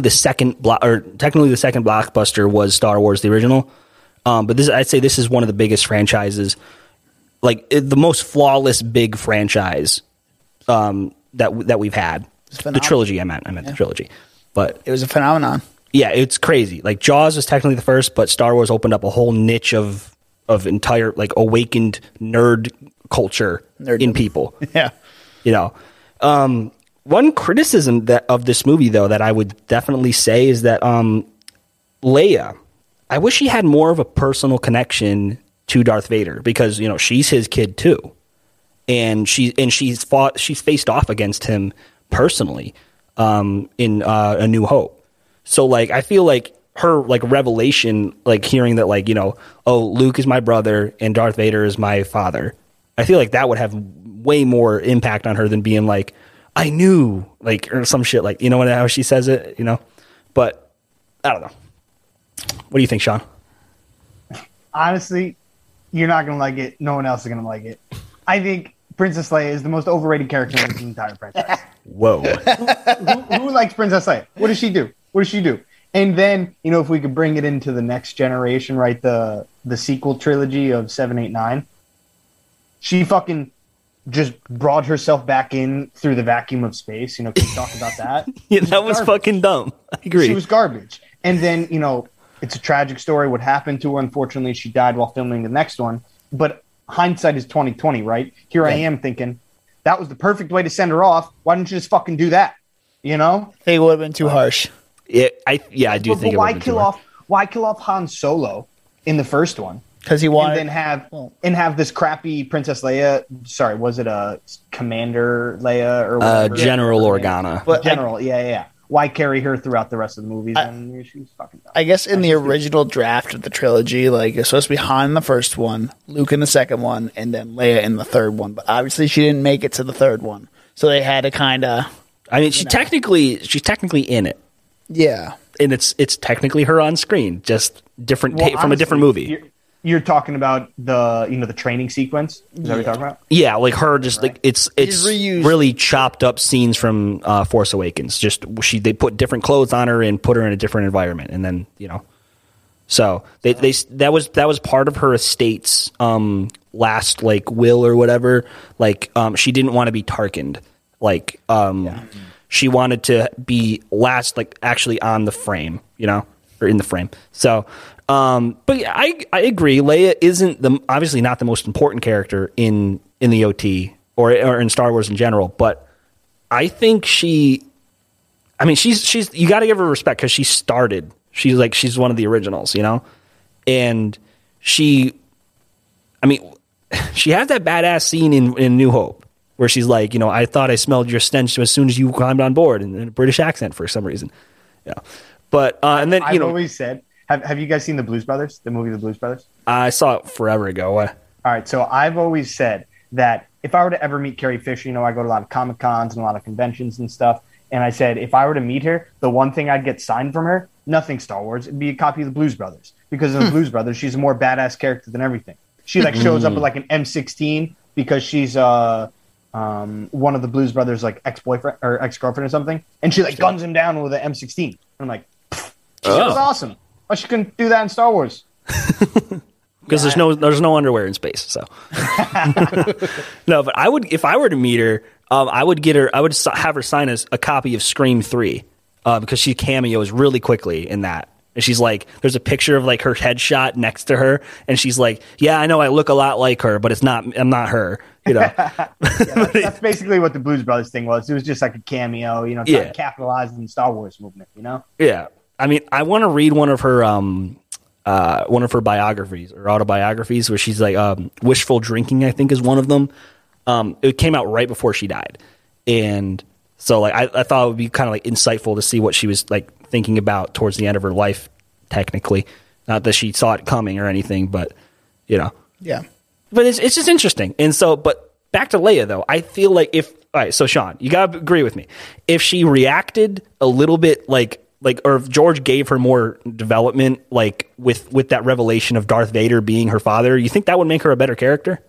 the second blockbuster was Star Wars, the original. But I'd say this is one of the biggest franchises, like the most flawless big franchise that we've had. The trilogy, I meant the trilogy, but it was a phenomenon. Yeah, it's crazy. Like Jaws was technically the first, but Star Wars opened up a whole niche of entire like awakened nerd culture in people. Yeah. You know, one criticism of this movie though, that I would definitely say is that, Leia, I wish she had more of a personal connection to Darth Vader because, you know, she's his kid too. And she's faced off against him personally, in, A New Hope. So like, I feel like, her like revelation, like hearing that, like, you know, oh, Luke is my brother and Darth Vader is my father. I feel like that would have way more impact on her than being like, I knew, like, or some shit, like, you know, how she says it, you know. But I don't know. What do you think, Sean? Honestly, you're not gonna like it. No one else is gonna like it. I think Princess Leia is the most overrated character in the entire franchise. Whoa. who likes Princess Leia? What does she do? What does she do? And then, you know, if we could bring it into the next generation, right, the sequel trilogy of 7, 8, 9, she fucking just brought herself back in through the vacuum of space. You know, can we talk about that? Yeah, that was fucking dumb. I agree. She was garbage. And then, you know, it's a tragic story. What happened to her, unfortunately, she died while filming the next one. But hindsight is 20/20, right? Here I am thinking, that was the perfect way to send her off. Why didn't you just fucking do that? You know? They would have been too harsh. Why kill off Han Solo in the first one? Because he wanted, and then have this crappy Princess Leia. Sorry, was it a Commander Leia or whatever? General Organa? But General, yeah. Why carry her throughout the rest of the movies? She's fucking dumb. I guess in the original draft of the trilogy, like it's supposed to be Han in the first one, Luke in the second one, and then Leia in the third one. But obviously, she didn't make it to the third one, so they had to kind of. I mean, she's technically in it. Yeah, and it's technically her on screen, just different from a different movie. You're talking about the the training sequence. Is that what you're talking about? Yeah, like her just right. Like it's really chopped up scenes from Force Awakens. Just they put different clothes on her and put her in a different environment, and then you know, so they that was part of her estate's last like will or whatever. Like she didn't want to be Tarkined. Like She wanted to be last, like actually on the frame, you know, or in the frame. So, but yeah, I agree. Leia isn't obviously not the most important character in the OT. or in Star Wars in general. But I think she's you got to give her respect because she started. She's one of the originals, you know? And she has that badass scene in New Hope where she's like, you know, I thought I smelled your stench as soon as you climbed on board, in a British accent for some reason. Yeah. But, and then, I've always said, have you guys seen the Blues Brothers, the movie, The Blues Brothers? I saw it forever ago. All right. So I've always said that if I were to ever meet Carrie Fisher, you know, I go to a lot of Comic Cons and a lot of conventions and stuff. And I said, if I were to meet her, the one thing I'd get signed from her, nothing Star Wars, it'd be a copy of the Blues Brothers. Because in the Blues Brothers, she's a more badass character than everything. She like shows up with like an M16 because she's one of the Blues Brothers' like ex-boyfriend or ex-girlfriend or something, and she like guns him down with an M16. And I'm like, that was awesome. Why she couldn't do that in Star Wars? Because there's no underwear in space. So no, but I would, if I were to meet her, I would have her sign us a copy of Scream 3 because she cameos really quickly in that. And she's like, there's a picture of like her headshot next to her, and she's like, yeah, I know I look a lot like her, but I'm not her, you know. Yeah, that's basically what the Blues Brothers thing was. It was just like a cameo, you know, trying to capitalize on the Star Wars movement, you know? Yeah. I mean, I want to read one of her biographies or autobiographies where she's like, Wishful Drinking, I think, is one of them. It came out right before she died. And so like I thought it would be kind of like insightful to see what she was like thinking about towards the end of her life, technically. Not that she saw it coming or anything, but you know. Yeah. But it's just interesting. And so, but back to Leia though, I feel like so Sean, you gotta agree with me. If she reacted a little bit like or if George gave her more development, like with that revelation of Darth Vader being her father, you think that would make her a better character?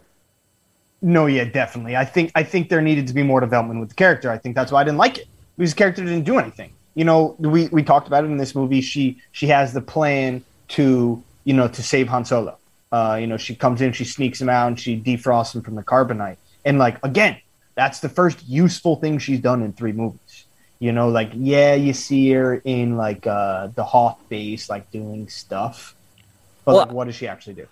No, yeah, definitely. I think there needed to be more development with the character. I think that's why I didn't like it. Because the character didn't do anything. You know, we talked about it in this movie. She has the plan to, you know, to save Han Solo. You know, she comes in, she sneaks him out, and she defrosts him from the Carbonite. And, like, again, that's the first useful thing she's done in 3 movies. You know, like, yeah, you see her in, like, the Hoth base, like, doing stuff. But, well, like, what does she actually do?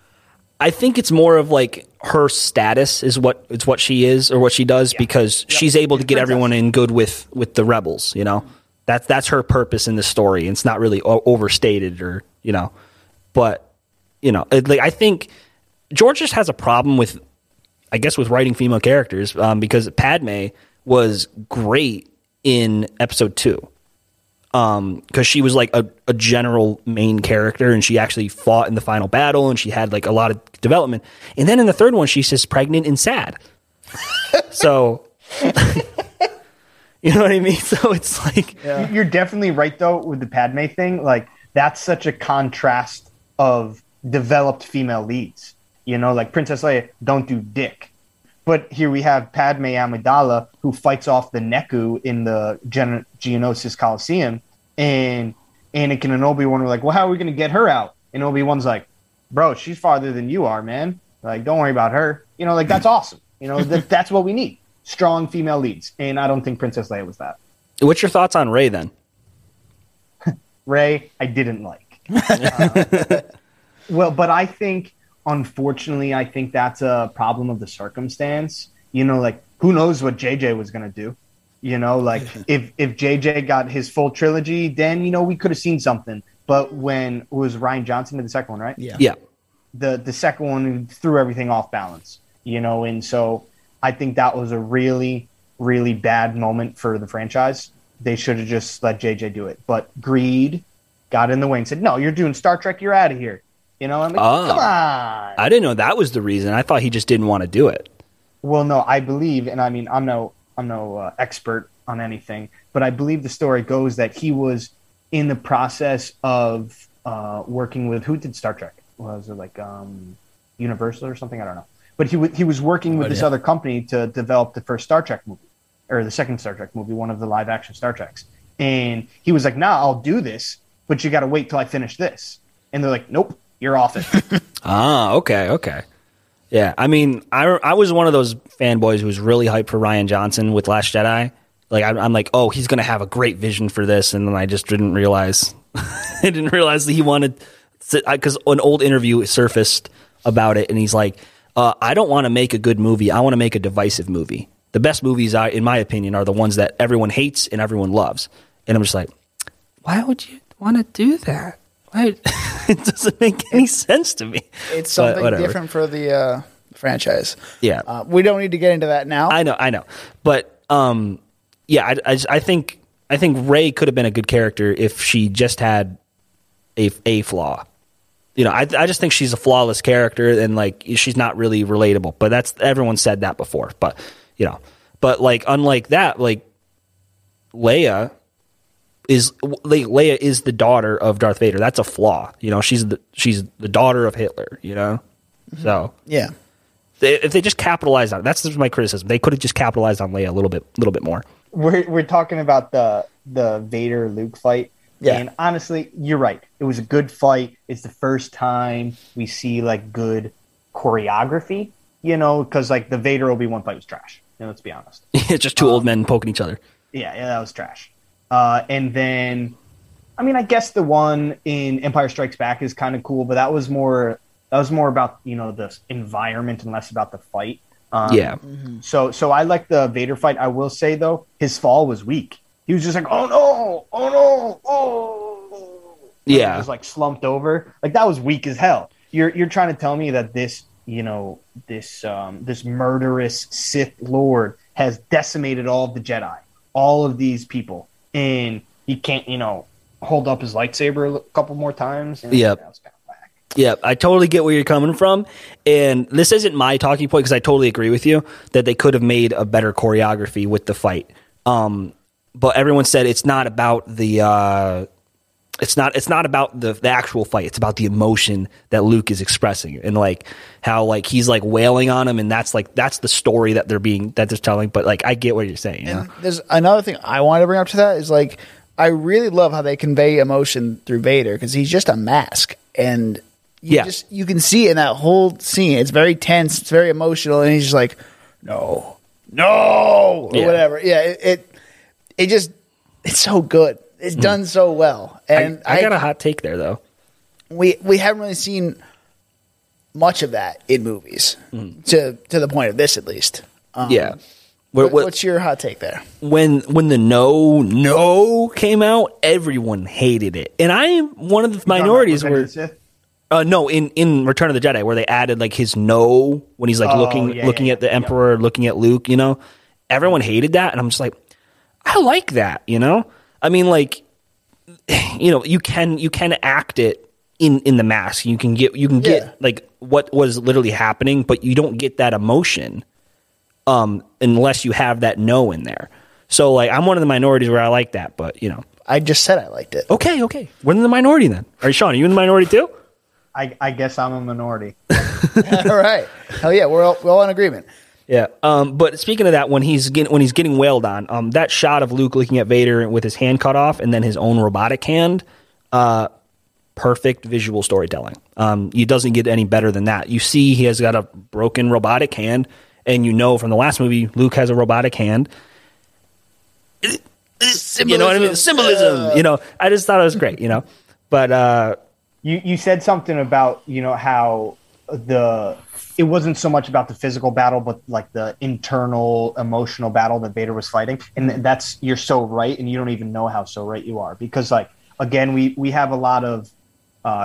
I think it's more of like her status is what she is or what she does because she's able to get everyone in good with the rebels, you know. That's her purpose in the story, and it's not really overstated or, you know. But, you know, like I think George just has a problem with, I guess, with writing female characters because Padme was great in Episode 2. Because she was like a general main character, and she actually fought in the final battle, and she had like a lot of development. And then in the third one, she's just pregnant and sad. So, you know what I mean? So it's like... Yeah. You're definitely right, though, with the Padme thing. Like, that's such a contrast of developed female leads. You know, like Princess Leia, don't do dick. But here we have Padme Amidala, who fights off the Neku in the Geonosis Coliseum. And Anakin and Obi-Wan were like, well, how are we going to get her out? And Obi-Wan's like, bro, she's farther than you are, man. Like, don't worry about her. You know, like, that's awesome. You know, that's what we need. Strong female leads. And I don't think Princess Leia was that. What's your thoughts on Rey, then? Rey, I didn't like. Well, but I think... Unfortunately, I think that's a problem of the circumstance. You know, like, who knows what JJ was going to do? You know, like, if JJ got his full trilogy, then, you know, we could have seen something. But when it was Rian Johnson did the second one, right? Yeah. The second one threw everything off balance, you know? And so I think that was a really, really bad moment for the franchise. They should have just let JJ do it. But greed got in the way and said, no, you're doing Star Trek, you're out of here. You know, I mean, come on. I didn't know that was the reason. I thought he just didn't want to do it. Well, no, I believe, and I mean, I'm no expert on anything, but I believe the story goes that he was in the process of working with who did Star Trek? Was it like Universal or something? I don't know. But he was working with this other company to develop the first Star Trek movie or the second Star Trek movie, one of the live action Star Treks, and he was like, "Nah, I'll do this, but you got to wait till I finish this." And they're like, "Nope." You're off it. Okay. Yeah, I mean, I was one of those fanboys who was really hyped for Rian Johnson with Last Jedi. Like, I'm like, oh, he's going to have a great vision for this, and then I just didn't realize that he wanted, because an old interview surfaced about it, and he's like, I don't want to make a good movie. I want to make a divisive movie. The best movies, in my opinion, are the ones that everyone hates and everyone loves. And I'm just like, why would you want to do that? It doesn't make any sense to me. It's something different for the franchise. Yeah. We don't need to get into that now. I know. But, yeah, I think Rey could have been a good character if she just had a flaw. You know, I just think she's a flawless character and, like, she's not really relatable. But that's, everyone said that before. But, you know, but, like, unlike that, like, Leia is the daughter of Darth Vader. That's a flaw. You know, she's the daughter of Hitler, you know? So, yeah. If they just capitalized on it, that's my criticism. They could have just capitalized on Leia a little bit more. We're talking about the Vader Luke fight. Yeah. And honestly, you're right. It was a good fight. It's the first time we see, like, good choreography, you know, because, like, the Vader Obi-Wan fight was trash. You know, let's be honest. It's just two old men poking each other. Yeah, that was trash. And then, I mean, I guess the one in Empire Strikes Back is kind of cool, but that was more about, you know, the environment and less about the fight. Yeah. So I like the Vader fight. I will say, though, his fall was weak. He was just like, oh no. Yeah. He was like slumped over. Like, that was weak as hell. You're trying to tell me that this, you know, this murderous Sith Lord has decimated all of the Jedi, all of these people. And he can't, you know, hold up his lightsaber a couple more times. Yeah. Yeah, I totally get where you're coming from. And this isn't my talking point, because I totally agree with you that they could have made a better choreography with the fight. But everyone said it's not about the it's not about the actual fight. It's about the emotion that Luke is expressing, and, like, how, like, he's, like, wailing on him, and that's the story that they're telling. But, like, I get what you're saying. And there's another thing I wanted to bring up to that is, like, I really love how they convey emotion through Vader, because he's just a mask, and you can see in that whole scene it's very tense, it's very emotional, and he's just like, no, or whatever. Yeah, it just, it's so good. It's done so well. And I got a hot take there, though. We haven't really seen much of that in movies, to the point of this, at least. Yeah. What's your hot take there? When the no came out, everyone hated it. And I am one of the minorities where... no, in Return of the Jedi, where they added, like, his no when he's, like, looking at the Emperor, looking at Luke, you know? Everyone hated that, and I'm just like, I like that, you know? I mean, like, you know, you can act it in the mask. You can get like what was literally happening, but you don't get that emotion unless you have that no in there. So, like, I'm one of the minorities where I like that, but, you know, I just said I liked it. Okay. We're in the minority then. All right, Sean, are you in the minority too? I guess I'm a minority. All right. Hell yeah, we're all in agreement. Yeah, but speaking of that, when he's getting wailed on, that shot of Luke looking at Vader with his hand cut off and then his own robotic hand, perfect visual storytelling. It doesn't get any better than that. You see he has got a broken robotic hand, and you know from the last movie, Luke has a robotic hand. Symbolism. You know what I mean? Symbolism. You know, I just thought it was great, you know. But you said something about, you know, how it wasn't so much about the physical battle, but, like, the internal emotional battle that Vader was fighting. And that's, you're so right. And you don't even know how so right you are, because, like, again, we have a lot of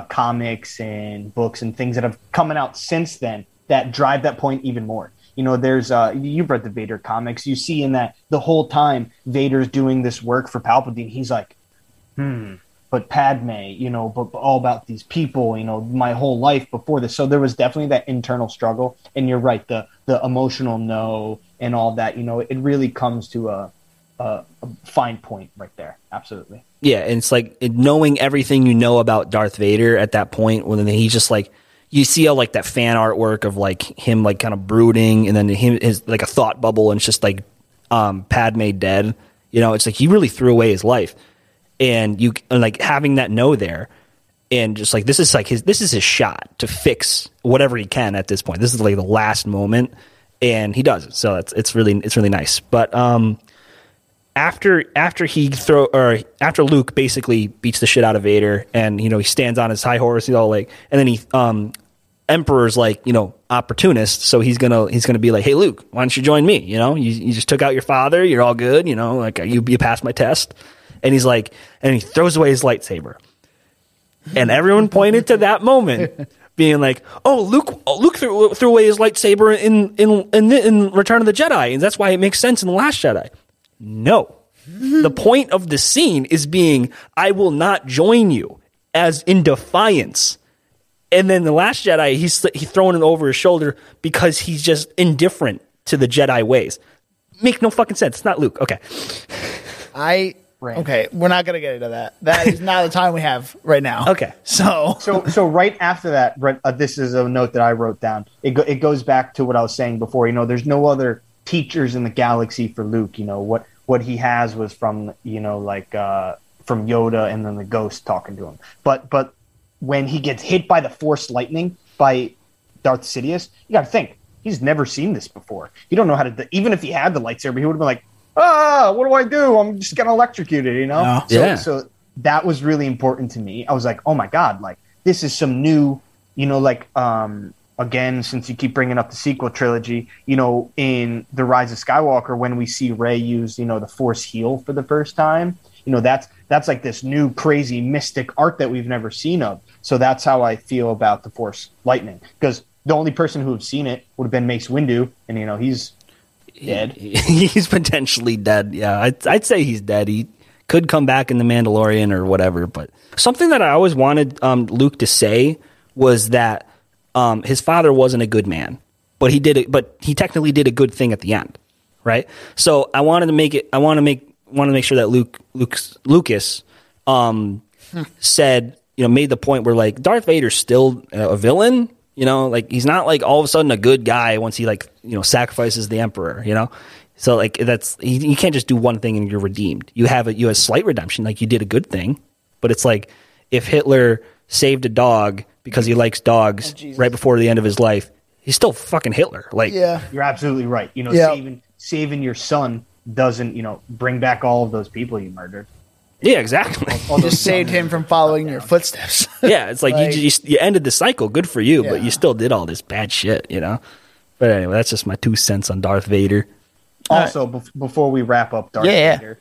comics and books and things that have come out since then that drive that point even more. You know, there's you've read the Vader comics. You see in that the whole time Vader's doing this work for Palpatine, he's like, but Padme, you know, but all about these people, you know, my whole life before this. So there was definitely that internal struggle. And you're right, the emotional no and all that, you know, it really comes to a fine point right there. Absolutely. Yeah, and it's like knowing everything you know about Darth Vader at that point, when he's just like, you see all, like, that fan artwork of, like, him, like, kind of brooding, and then him, his, like, a thought bubble, and it's just like Padme dead. You know, it's like he really threw away his life. And you, like, having that no there, and just, like, this is his shot to fix whatever he can at this point. This is, like, the last moment, and he does it. So it's really nice. But after Luke basically beats the shit out of Vader, and, you know, he stands on his high horse, he's all like, and then he Emperor's like, you know, opportunist, so he's gonna be like, hey Luke, why don't you join me? You know, you just took out your father, you're all good, you know, like you passed my test. And he's like, and he throws away his lightsaber, and everyone pointed to that moment, being like, oh, Luke threw away his lightsaber in Return of the Jedi, and that's why it makes sense in The Last Jedi. No, the point of the scene is being, I will not join you, as in defiance. And then The Last Jedi, he's throwing it over his shoulder because he's just indifferent to the Jedi ways. Make no fucking sense. It's not Luke. Okay. Okay, we're not going to get into that. That is not the time we have right now. Okay. So right after that, this is a note that I wrote down. It goes back to what I was saying before. You know, there's no other teachers in the galaxy for Luke. You know, what he has was from, you know, like from Yoda and then the ghost talking to him. But when he gets hit by the Force lightning by Darth Sidious, you got to think, he's never seen this before. You don't know how to even if he had the lightsaber, he would have been like, what do I do? I'm just getting electrocuted, you know? No. Yeah. So that was really important to me. I was like, oh my God, like this is some new, you know, like again, since you keep bringing up the sequel trilogy, you know, in The Rise of Skywalker, when we see Rey use, you know, the Force heal for the first time, you know, that's like this new crazy mystic art that we've never seen of. So that's how I feel about the Force lightning, because the only person who have seen it would have been Mace Windu. And, you know, he's dead. He's potentially dead. Yeah, I'd say he's dead. He could come back in The Mandalorian or whatever. But something that I always wanted Luke to say was that his father wasn't a good man, but he technically did a good thing at the end, right? So I wanted to make it. I want to make sure that Lucas said, you know, made the point where like Darth Vader's still a villain. You know, like he's not like all of a sudden a good guy once he like, you know, sacrifices the Emperor, you know? So like that's, you can't just do one thing and you're redeemed. You have slight redemption, like you did a good thing, but it's like if Hitler saved a dog because he likes dogs right before the end of his life, he's still fucking Hitler. Like, yeah, you're absolutely right. You know, yeah. Saving your son doesn't, you know, bring back all of those people you murdered. Yeah, exactly. You just saved him from following your footsteps. Yeah, it's like, you ended the cycle. Good for you, yeah. But you still did all this bad shit, you know? But anyway, that's just my 2 cents on Darth Vader. Also, before we wrap up Darth Vader,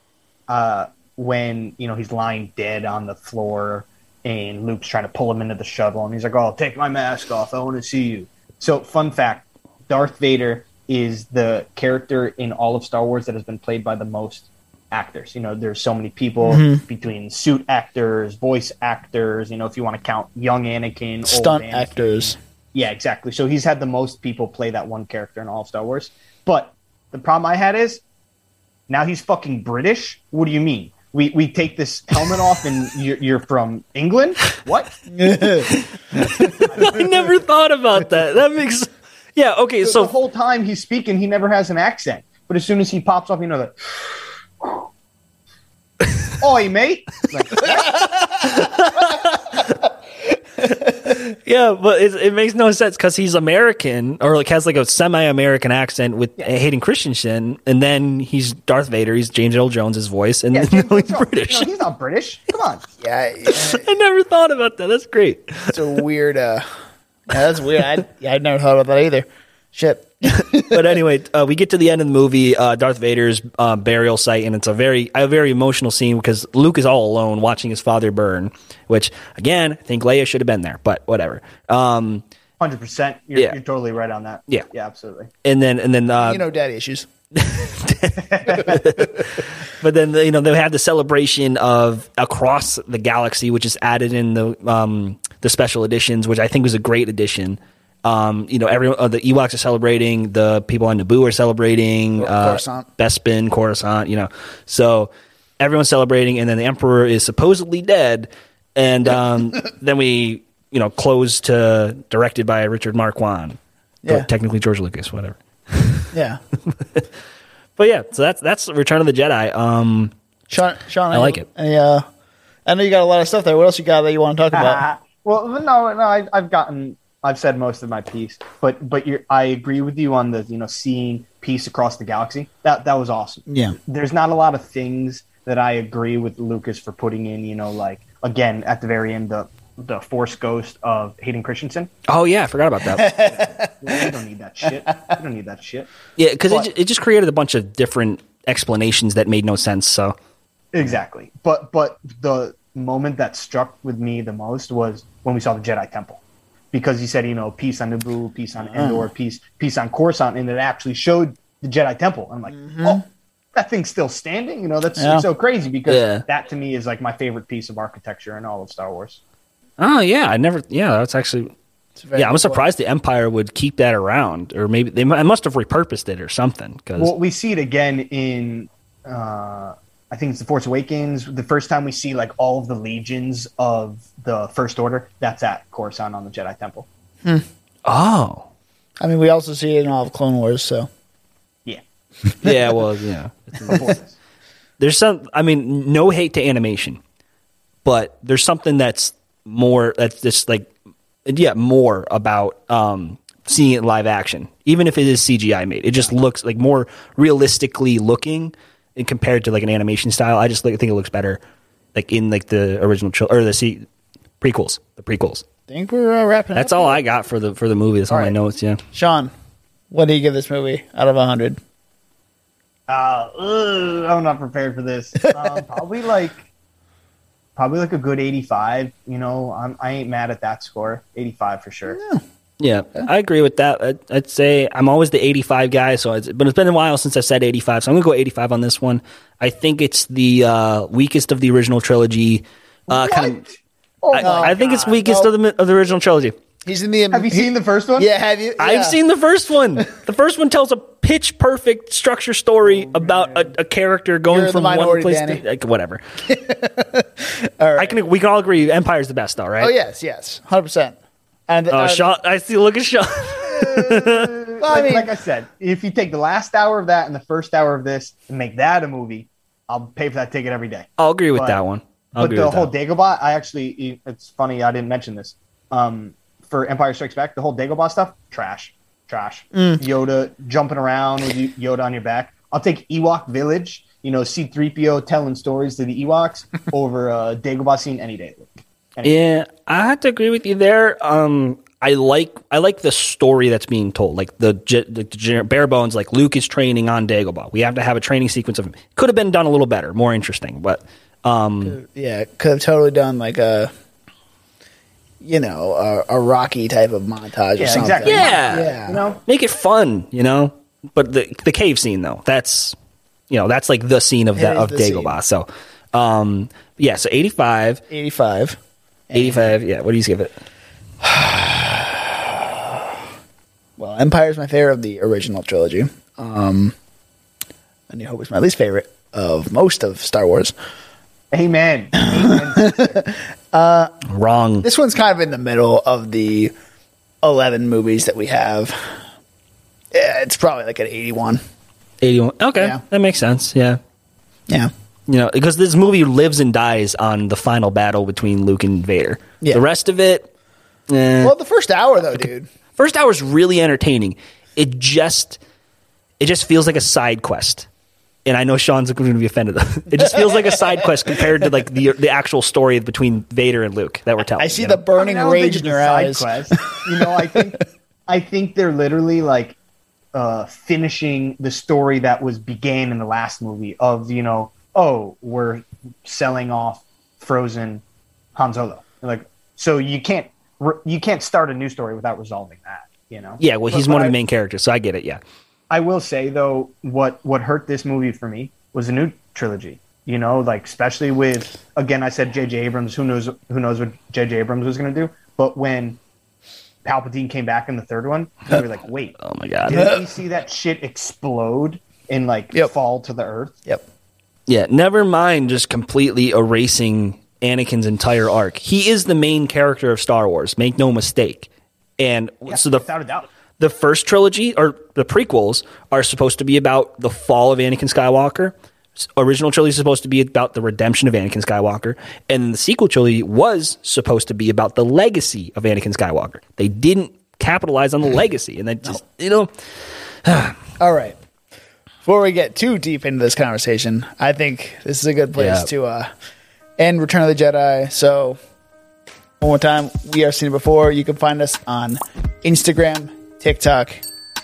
when, you know, he's lying dead on the floor and Luke's trying to pull him into the shuttle and he's like, oh, take my mask off. I want to see you. So, fun fact, Darth Vader is the character in all of Star Wars that has been played by the most actors. You know, there's so many people between suit actors, voice actors, you know, if you want to count young Anakin, stunt old Anakin. Actors. Yeah, exactly. So he's had the most people play that one character in all of Star Wars. But the problem I had is now he's fucking British. What do you mean? We take this helmet off and you're from England? What? I never thought about that. That makes... Yeah, okay, so... The whole time he's speaking, he never has an accent. But as soon as he pops off, you know that... Oi, mate. Like, yeah, but it makes no sense because he's American or like has like a semi-American accent with Hayden Christensen, and then he's Darth Vader. He's James Earl Jones' voice, and then he's British. No, he's not British. Come on. Yeah. I never thought about that. That's great. It's a weird. That's weird. I'd never thought about that either. Shit. But anyway, we get to the end of the movie, Darth Vader's burial site, and it's a very emotional scene because Luke is all alone watching his father burn, which, again, I think Leia should have been there, but whatever. 100%. You're totally right on that. Yeah. Yeah, absolutely. And then you know, daddy issues. But then, you know, they have the celebration of Across the Galaxy, which is added in the special editions, which I think was a great addition. You know, everyone. The Ewoks are celebrating. The people on Naboo are celebrating. Coruscant, Bespin, Coruscant. You know, so everyone's celebrating, and then the Emperor is supposedly dead. And then we, you know, close to directed by Richard Marquand. Yeah, technically George Lucas, whatever. Yeah, but yeah, so that's Return of the Jedi. Sean, I like it. I know you got a lot of stuff there. What else you got that you want to talk about? Well, no, I've said most of my piece, but I agree with you on the, you know, seeing peace across the galaxy. That was awesome. Yeah, there's not a lot of things that I agree with Lucas for putting in. You know, like again at the very end, the the Force Ghost of Hayden Christensen. Oh yeah, I forgot about that. We don't need that shit. We don't need that shit. Yeah, because it just created a bunch of different explanations that made no sense. So exactly, but the moment that struck with me the most was when we saw the Jedi Temple, because he said, you know, peace on Naboo, peace on Endor, peace on Coruscant, and it actually showed the Jedi Temple. I'm like, oh. That thing's still standing, you know. That's so crazy because that to me is like my favorite piece of architecture in all of Star Wars. Oh yeah, I never. Yeah, that's actually. Yeah, I'm surprised the Empire would keep that around, or maybe they must have repurposed it or something. Cause, well, we see it again in, I think it's The Force Awakens. The first time we see like all of the legions of the First Order, that's at Coruscant on the Jedi Temple. Hmm. Oh, I mean, we also see it in all of Clone Wars, so. Yeah, well, yeah. There's some. I mean, no hate to animation, but there's something that's more. That's just like, yeah, more about seeing it live action, even if it is CGI made. It just looks like more realistically looking, and compared to like an animation style. I just think it looks better, like in like the original or the prequels. The prequels. I think we're wrapping. That's all I got for the movie. That's all my notes. Yeah, Sean, what do you give this movie out of 100? I'm not prepared for this. Probably like a good 85. You know, I ain't mad at that score. 85 for sure. Yeah, I agree with that. I'd say I'm always the 85 guy. So, but it's been a while since I've said 85. So I'm gonna go 85 on this one. I think it's the weakest of the original trilogy. I think it's weakest of the original trilogy. Have you seen the first one? Yeah, have you? Yeah. I've seen the first one. The first one tells a pitch-perfect structure story about a character going from one place to... like, whatever. All right. We can all agree Empire's the best, though, right? Oh, yes. 100%. And Sean, I see. Look at Sean. Like I said, if you take the last hour of that and the first hour of this and make that a movie, I'll pay for that ticket every day. I'll agree with that one. But the whole Dagobah, it's funny I didn't mention this. For Empire Strikes Back, the whole Dagobah stuff, trash. Yoda jumping around with Yoda on your back. I'll take Ewok Village, you know, C-3PO telling stories to the Ewoks over a Dagobah scene any day. Yeah, I have to agree with you there. I like the story that's being told, like the bare bones, like Luke is training on Dagobah. We have to have a training sequence of him. Could have been done a little better, more interesting, but could have totally done like a. You know, a Rocky type of montage or something. Exactly. Yeah. You know? Make it fun, you know? But the cave scene, though, that's like the scene of Dagobah. Scene. So, so 85. 85, yeah. What do you give it? Well, Empire's my favorite of the original trilogy. A New Hope is my least favorite of most of Star Wars. Amen. Wrong. This one's kind of in the middle of the 11 movies that we have. Yeah, it's probably like an 81. 81. Okay, yeah. That makes sense. Yeah. You know, because this movie lives and dies on the final battle between Luke and Vader. Yeah. The rest of it. Well, the first hour though, dude. First hour is really entertaining. It just feels like a side quest. And I know Sean's going to be offended. It just feels like a side quest compared to like the actual story between Vader and Luke that we're telling. I see the burning rage in your eyes. You know, I think they're literally like finishing the story that was began in the last movie of, you know, oh, we're selling off frozen Han Solo. Like, so you can't start a new story without resolving that. You know. Yeah, well, he's one of the main characters, so I get it. Yeah. I will say, though, what hurt this movie for me was the new trilogy. You know, like, especially with, again, I said J.J. Abrams. Who knows what J.J. Abrams was going to do? But when Palpatine came back in the third one, we were like, wait. Oh, my God. Didn't we see that shit explode and, like, fall to the earth? Yep. Yeah, never mind just completely erasing Anakin's entire arc. He is the main character of Star Wars. Make no mistake. And without a doubt. The first trilogy, or the prequels, are supposed to be about the fall of Anakin Skywalker. Original trilogy is supposed to be about the redemption of Anakin Skywalker. And the sequel trilogy was supposed to be about the legacy of Anakin Skywalker. They didn't capitalize on the legacy. And that just, you know. All right. Before we get too deep into this conversation, I think this is a good place to end Return of the Jedi. So One more time, we are Seen It Before. You can find us on Instagram, TikTok.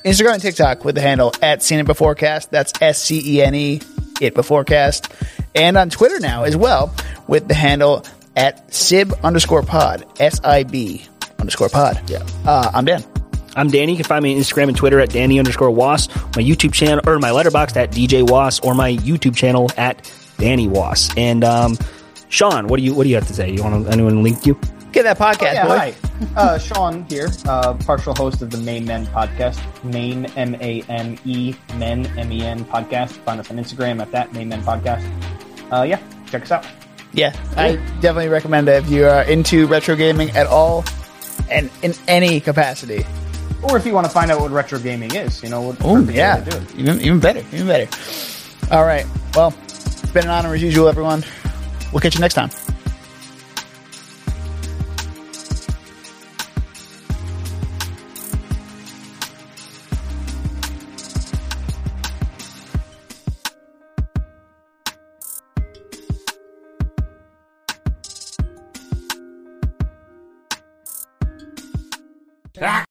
Instagram and TikTok with the handle at Seen It Beforecast. That's SCENE, It Beforecast. And on Twitter now as well with the handle at Sib_pod. SIB_pod. Yeah. I'm Dan. I'm Danny. You can find me on Instagram and Twitter at Danny_Wass, my YouTube channel, or my Letterboxd at DJ Wass, or my YouTube channel at Danny Wass. And Sean, what do you have to say? You want anyone to link you? Get that podcast, boy. Hi. Sean here, partial host of the Main Men podcast, Main MAME, Men MEN podcast. Find us on Instagram at that Main Men podcast. Yeah, check us out. Yeah, I definitely recommend it if you are into retro gaming at all and in any capacity. Or if you want to find out what retro gaming is, you know, do it. Even better. All right. Well, it's been an honor as usual, everyone. We'll catch you next time.